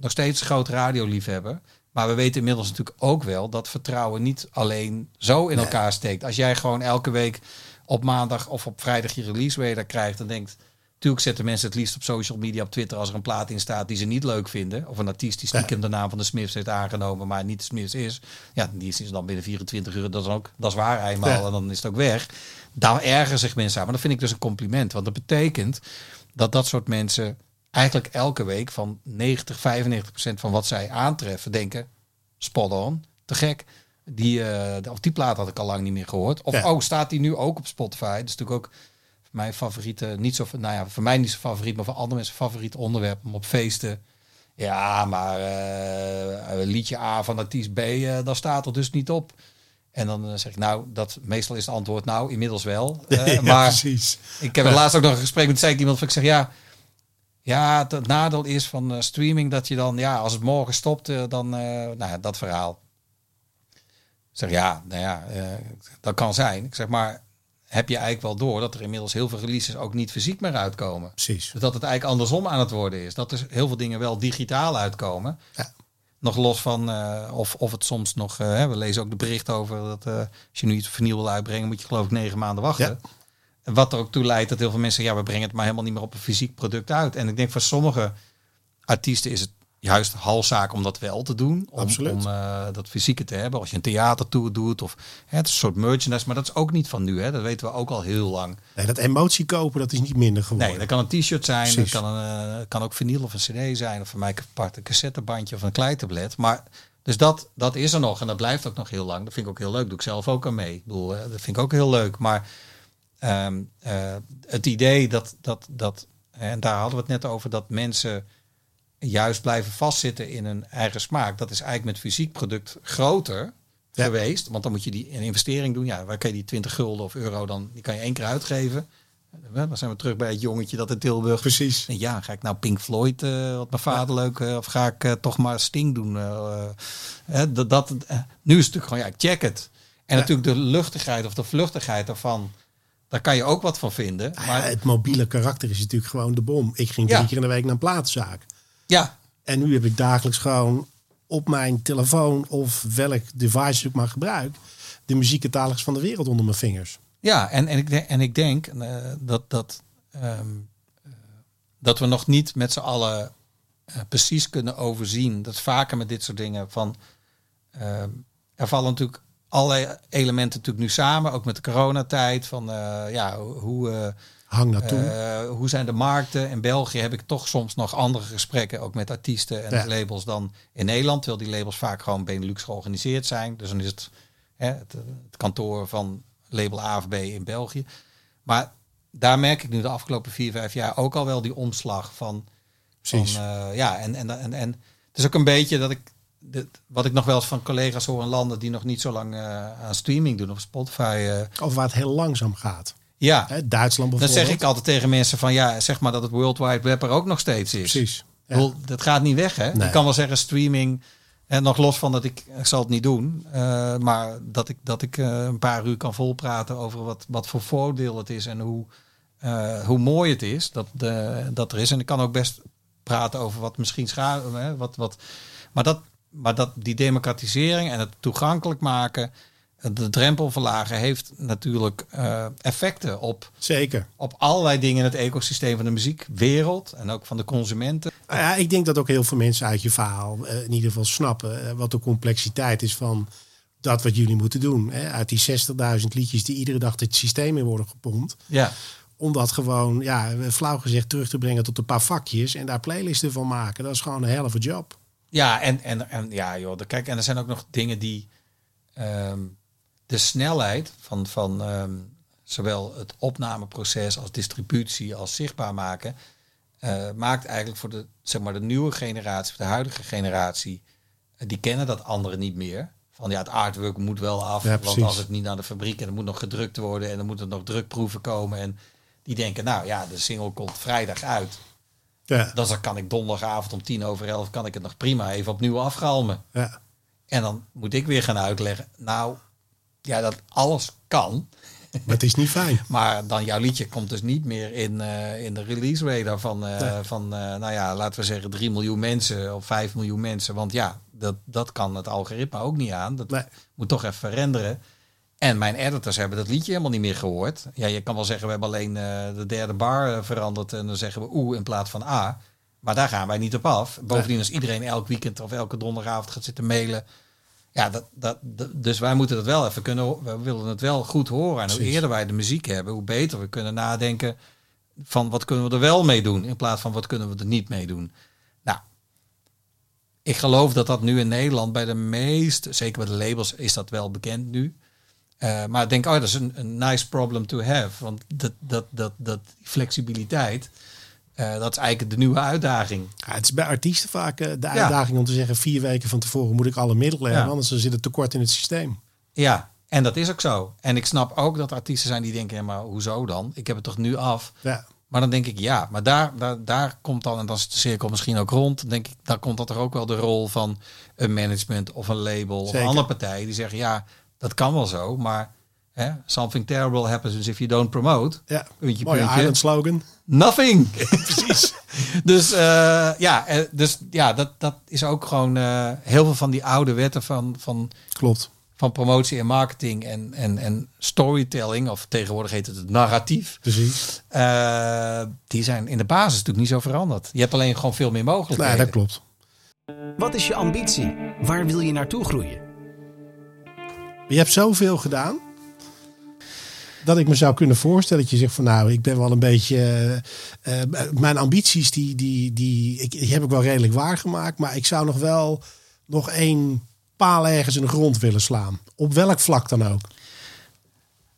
nog steeds groot radioliefhebber. Maar we weten inmiddels natuurlijk ook wel dat vertrouwen niet alleen zo in elkaar steekt. Als jij gewoon elke week op maandag of op vrijdag je release radar krijgt en denkt... Natuurlijk zetten mensen het liefst op social media, op Twitter... als er een plaat in staat die ze niet leuk vinden. Of een artiest die stiekem de naam van de Smiths heeft aangenomen... maar niet de Smiths is. Ja, die is dan binnen 24 uur, dat is waar eenmaal. Ja. En dan is het ook weg. Daar ergeren zich mensen aan. Maar dat vind ik dus een compliment. Want dat betekent dat dat soort mensen... eigenlijk elke week van 90-95% van wat zij aantreffen... denken, spot on, te gek... Die plaat had ik al lang niet meer gehoord. Of staat die nu ook op Spotify? Dat is natuurlijk ook mijn favoriete, voor mij niet zo favoriet, maar voor andere mensen favoriet onderwerp om op feesten. Ja, maar liedje A van artiest B, daar staat er dus niet op. En dan zeg ik, dat meestal is het antwoord inmiddels wel. Maar precies. Ik heb laatst ook nog een gesprek met iemand van ik zeg het nadeel is van streaming dat je dan als het morgen stopt, dan dat verhaal. Ik zeg, dat kan zijn. Ik zeg, maar heb je eigenlijk wel door dat er inmiddels heel veel releases ook niet fysiek meer uitkomen? Precies. Dus dat het eigenlijk andersom aan het worden is. Dat er heel veel dingen wel digitaal uitkomen. Ja. Nog los van, of het soms nog... we lezen ook de bericht over dat als je nu iets vernieuw wil uitbrengen... moet je geloof ik 9 maanden wachten. Ja. En wat er ook toe leidt dat heel veel mensen zeggen... we brengen het maar helemaal niet meer op een fysiek product uit. En ik denk voor sommige artiesten is het... juist halszaak om dat wel te doen. Om dat fysieke te hebben. Als je een theatertour doet. Of het is een soort merchandise. Maar dat is ook niet van nu. Hè. Dat weten we ook al heel lang. Nee, dat emotie kopen, dat is niet minder geworden. Nee, dat kan een t-shirt zijn. Precies. Dat kan ook vinyl of een cd zijn. Of voor mij een apart cassettebandje of een kleitablet. Maar dus dat is er nog. En dat blijft ook nog heel lang. Dat vind ik ook heel leuk. Doe ik zelf ook aan mee. Ik bedoel, dat vind ik ook heel leuk. Maar het idee dat... En daar hadden we het net over. Dat mensen... juist blijven vastzitten in hun eigen smaak. Dat is eigenlijk met fysiek product groter geweest. Want dan moet je die een investering doen. Ja, waar kan je die 20 gulden of euro dan... die kan je 1 keer uitgeven. Dan zijn we terug bij het jongetje dat in Tilburg... Precies. Ja, ga ik nou Pink Floyd, wat mijn vader leuk... of ga ik toch maar Sting doen? Nu is het natuurlijk gewoon, ik check het. En natuurlijk de luchtigheid of de vluchtigheid daarvan... daar kan je ook wat van vinden. Maar... Ja, het mobiele karakter is natuurlijk gewoon de bom. Ik ging 3 keer in de week naar een plaatszaak. Ja. En nu heb ik dagelijks gewoon op mijn telefoon of welk device ik maar gebruik, de muziekkatalogus van de wereld onder mijn vingers. Ja, en ik denk dat we nog niet met z'n allen precies kunnen overzien. Dat is vaker met dit soort dingen van er vallen natuurlijk allerlei elementen natuurlijk nu samen, ook met de coronatijd van hoe. Hang naartoe. Hoe zijn de markten? In België heb ik toch soms nog andere gesprekken, ook met artiesten en labels dan in Nederland. Terwijl die labels vaak gewoon Benelux georganiseerd zijn. Dus dan is het het kantoor van label A of B in België. Maar daar merk ik nu de afgelopen 4-5 jaar ook al wel die omslag van... Precies. En het is ook een beetje dat ik... wat ik nog wel eens van collega's hoor in landen die nog niet zo lang aan streaming doen op Spotify. Of waar het heel langzaam gaat. Ja, Duitsland bijvoorbeeld. Dan zeg ik altijd tegen mensen van zeg maar dat het World Wide Web er ook nog steeds is. Precies. Ja. Dat gaat niet weg, hè? Nee. Ik kan wel zeggen streaming en nog los van dat ik zal het niet doen, maar dat ik een paar uur kan volpraten over wat voor voordeel het is en hoe mooi het is dat er is. En ik kan ook best praten over wat misschien die democratisering en het toegankelijk maken. De drempel verlagen heeft natuurlijk effecten op... Zeker. Op allerlei dingen in het ecosysteem van de muziekwereld. En ook van de consumenten. Ja, ik denk dat ook heel veel mensen uit je verhaal in ieder geval snappen... wat de complexiteit is van dat wat jullie moeten doen. Hè? Uit die 60.000 liedjes die iedere dag het systeem in worden gepompt. Ja. Om dat gewoon, flauw gezegd, terug te brengen tot een paar vakjes... en daar playlisten van maken. Dat is gewoon een helft job. Ja, kijk, en er zijn ook nog dingen die... de snelheid van zowel het opnameproces als distributie als zichtbaar maken... maakt eigenlijk voor de nieuwe generatie, de huidige generatie... die kennen dat anderen niet meer. Van het artwork moet wel af, want als het niet naar de fabriek... en het moet nog gedrukt worden en dan moeten er nog drukproeven komen. En die denken, de single komt vrijdag uit. Ja. Dan kan ik donderdagavond om 10:11... kan ik het nog prima even opnieuw afgalmen. Ja. En dan moet ik weer gaan uitleggen... dat alles kan. Maar het is niet fijn. Maar dan jouw liedje komt dus niet meer in de release radar van laten we zeggen 3 miljoen mensen of 5 miljoen mensen. Want dat kan het algoritme ook niet aan. Dat moet toch even renderen. En mijn editors hebben dat liedje helemaal niet meer gehoord. Ja, je kan wel zeggen, we hebben alleen de derde bar veranderd. En dan zeggen we in plaats van A. Maar daar gaan wij niet op af. Bovendien als iedereen elk weekend of elke donderdagavond gaat zitten mailen. Ja, dus wij moeten dat wel even kunnen. We willen het wel goed horen. En hoe eerder wij de muziek hebben, hoe beter we kunnen nadenken van wat kunnen we er wel mee doen. In plaats van wat kunnen we er niet mee doen. Nou, ik geloof dat nu in Nederland bij de meeste, zeker bij de labels, is dat wel bekend nu. Maar ik denk, dat is een nice problem to have. Want dat flexibiliteit, dat is eigenlijk de nieuwe uitdaging. Ja, het is bij artiesten vaak de uitdaging om te zeggen, 4 weken van tevoren moet ik alle middelen hebben. Anders zit het tekort in het systeem. Ja, en dat is ook zo. En ik snap ook dat artiesten zijn die denken, maar hoezo dan? Ik heb het toch nu af? Ja. Maar dan denk ik, maar daar komt dan, en dan is de cirkel misschien ook rond, dan denk ik, daar komt dat er ook wel de rol van een management of een label of een andere partij die zeggen, dat kan wel zo, maar something terrible happens if you don't promote. Ja, mooie Island slogan. Nothing! Precies. Dus dat is ook gewoon heel veel van die oude wetten van klopt. Van promotie en marketing en storytelling, of tegenwoordig heet het narratief. Precies. Die zijn in de basis natuurlijk niet zo veranderd. Je hebt alleen gewoon veel meer mogelijkheden. Ja, dat klopt. Wat is je ambitie? Waar wil je naartoe groeien? Je hebt zoveel gedaan dat ik me zou kunnen voorstellen dat je zegt van ik ben wel een beetje mijn ambities die heb ik wel redelijk waargemaakt, maar ik zou nog wel nog 1 paal ergens in de grond willen slaan. Op welk vlak dan ook.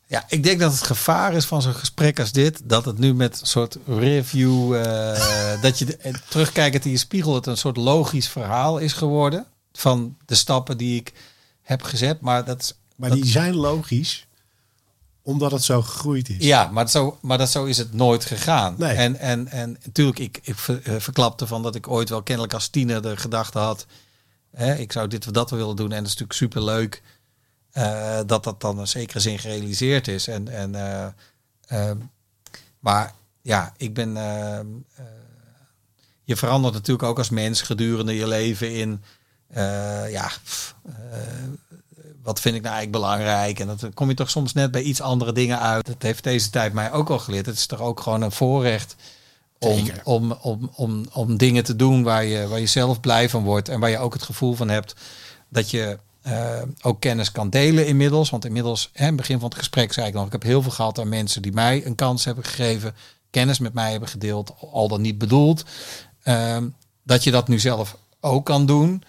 Ja, ik denk dat het gevaar is van zo'n gesprek als dit, dat het nu met een soort review dat je terugkijkend in je spiegel het een soort logisch verhaal is geworden van de stappen die ik heb gezet, maar die zijn logisch, omdat het zo gegroeid is. Ja, maar zo is het nooit gegaan. Nee. En natuurlijk, ik verklapte van dat ik ooit wel kennelijk als tiener de gedachte had, ik zou dit of dat willen doen. En dat is natuurlijk superleuk dat dan in zekere zin gerealiseerd is. Maar ja, ik ben je verandert natuurlijk ook als mens gedurende je leven in. Wat vind ik nou eigenlijk belangrijk? En dan kom je toch soms net bij iets andere dingen uit. Dat heeft deze tijd mij ook al geleerd. Het is toch ook gewoon een voorrecht om dingen te doen waar je zelf blij van wordt. En waar je ook het gevoel van hebt dat je ook kennis kan delen inmiddels. Want inmiddels, in het begin van het gesprek zei ik nog, ik heb heel veel gehad aan mensen die mij een kans hebben gegeven. Kennis met mij hebben gedeeld, al dan niet bedoeld. Dat je dat nu zelf ook kan doen.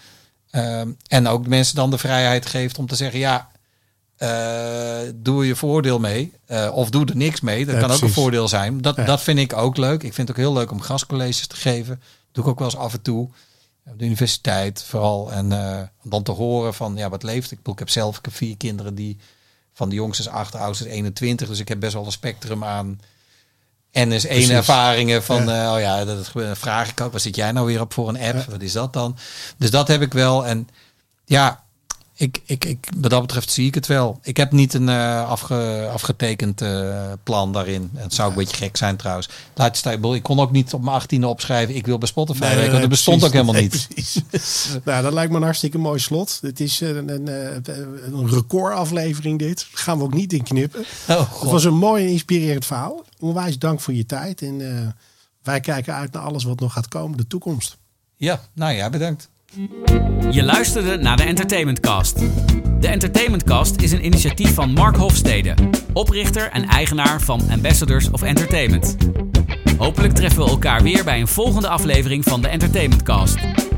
En ook mensen dan de vrijheid geeft om te zeggen, doe je voordeel mee. Of doe er niks mee. Dat kan precies. Ook een voordeel zijn. Dat vind ik ook leuk. Ik vind het ook heel leuk om gastcolleges te geven. Dat doe ik ook wel eens af en toe. Op de universiteit vooral. En dan te horen van, wat leeft? Ik heb zelf 4 kinderen die van de jongste is 8, de oudste is 21. Dus ik heb best wel een spectrum aan. En is één ervaringen van, dat vraag ik ook. Wat zit jij nou weer op voor een app? Ja. Wat is dat dan? Dus dat heb ik wel. En ik wat dat betreft zie ik het wel. Ik heb niet een afgetekend plan daarin. Het zou een beetje gek zijn trouwens. Ik kon ook niet op mijn 18e opschrijven. Ik wil bij Spotify werken. Want dat bestond ook helemaal niet. Nou, dat lijkt me een hartstikke mooi slot. Het is een recordaflevering dit. Gaan we ook niet in knippen. Oh, het was een mooi en inspirerend verhaal. Onwijs dank voor je tijd. En wij kijken uit naar alles wat nog gaat komen. De toekomst. Ja, bedankt. Je luisterde naar de Entertainmentcast. De Entertainmentcast is een initiatief van Mark Hofstede, oprichter en eigenaar van Ambassadors of Entertainment. Hopelijk treffen we elkaar weer bij een volgende aflevering van de Entertainmentcast.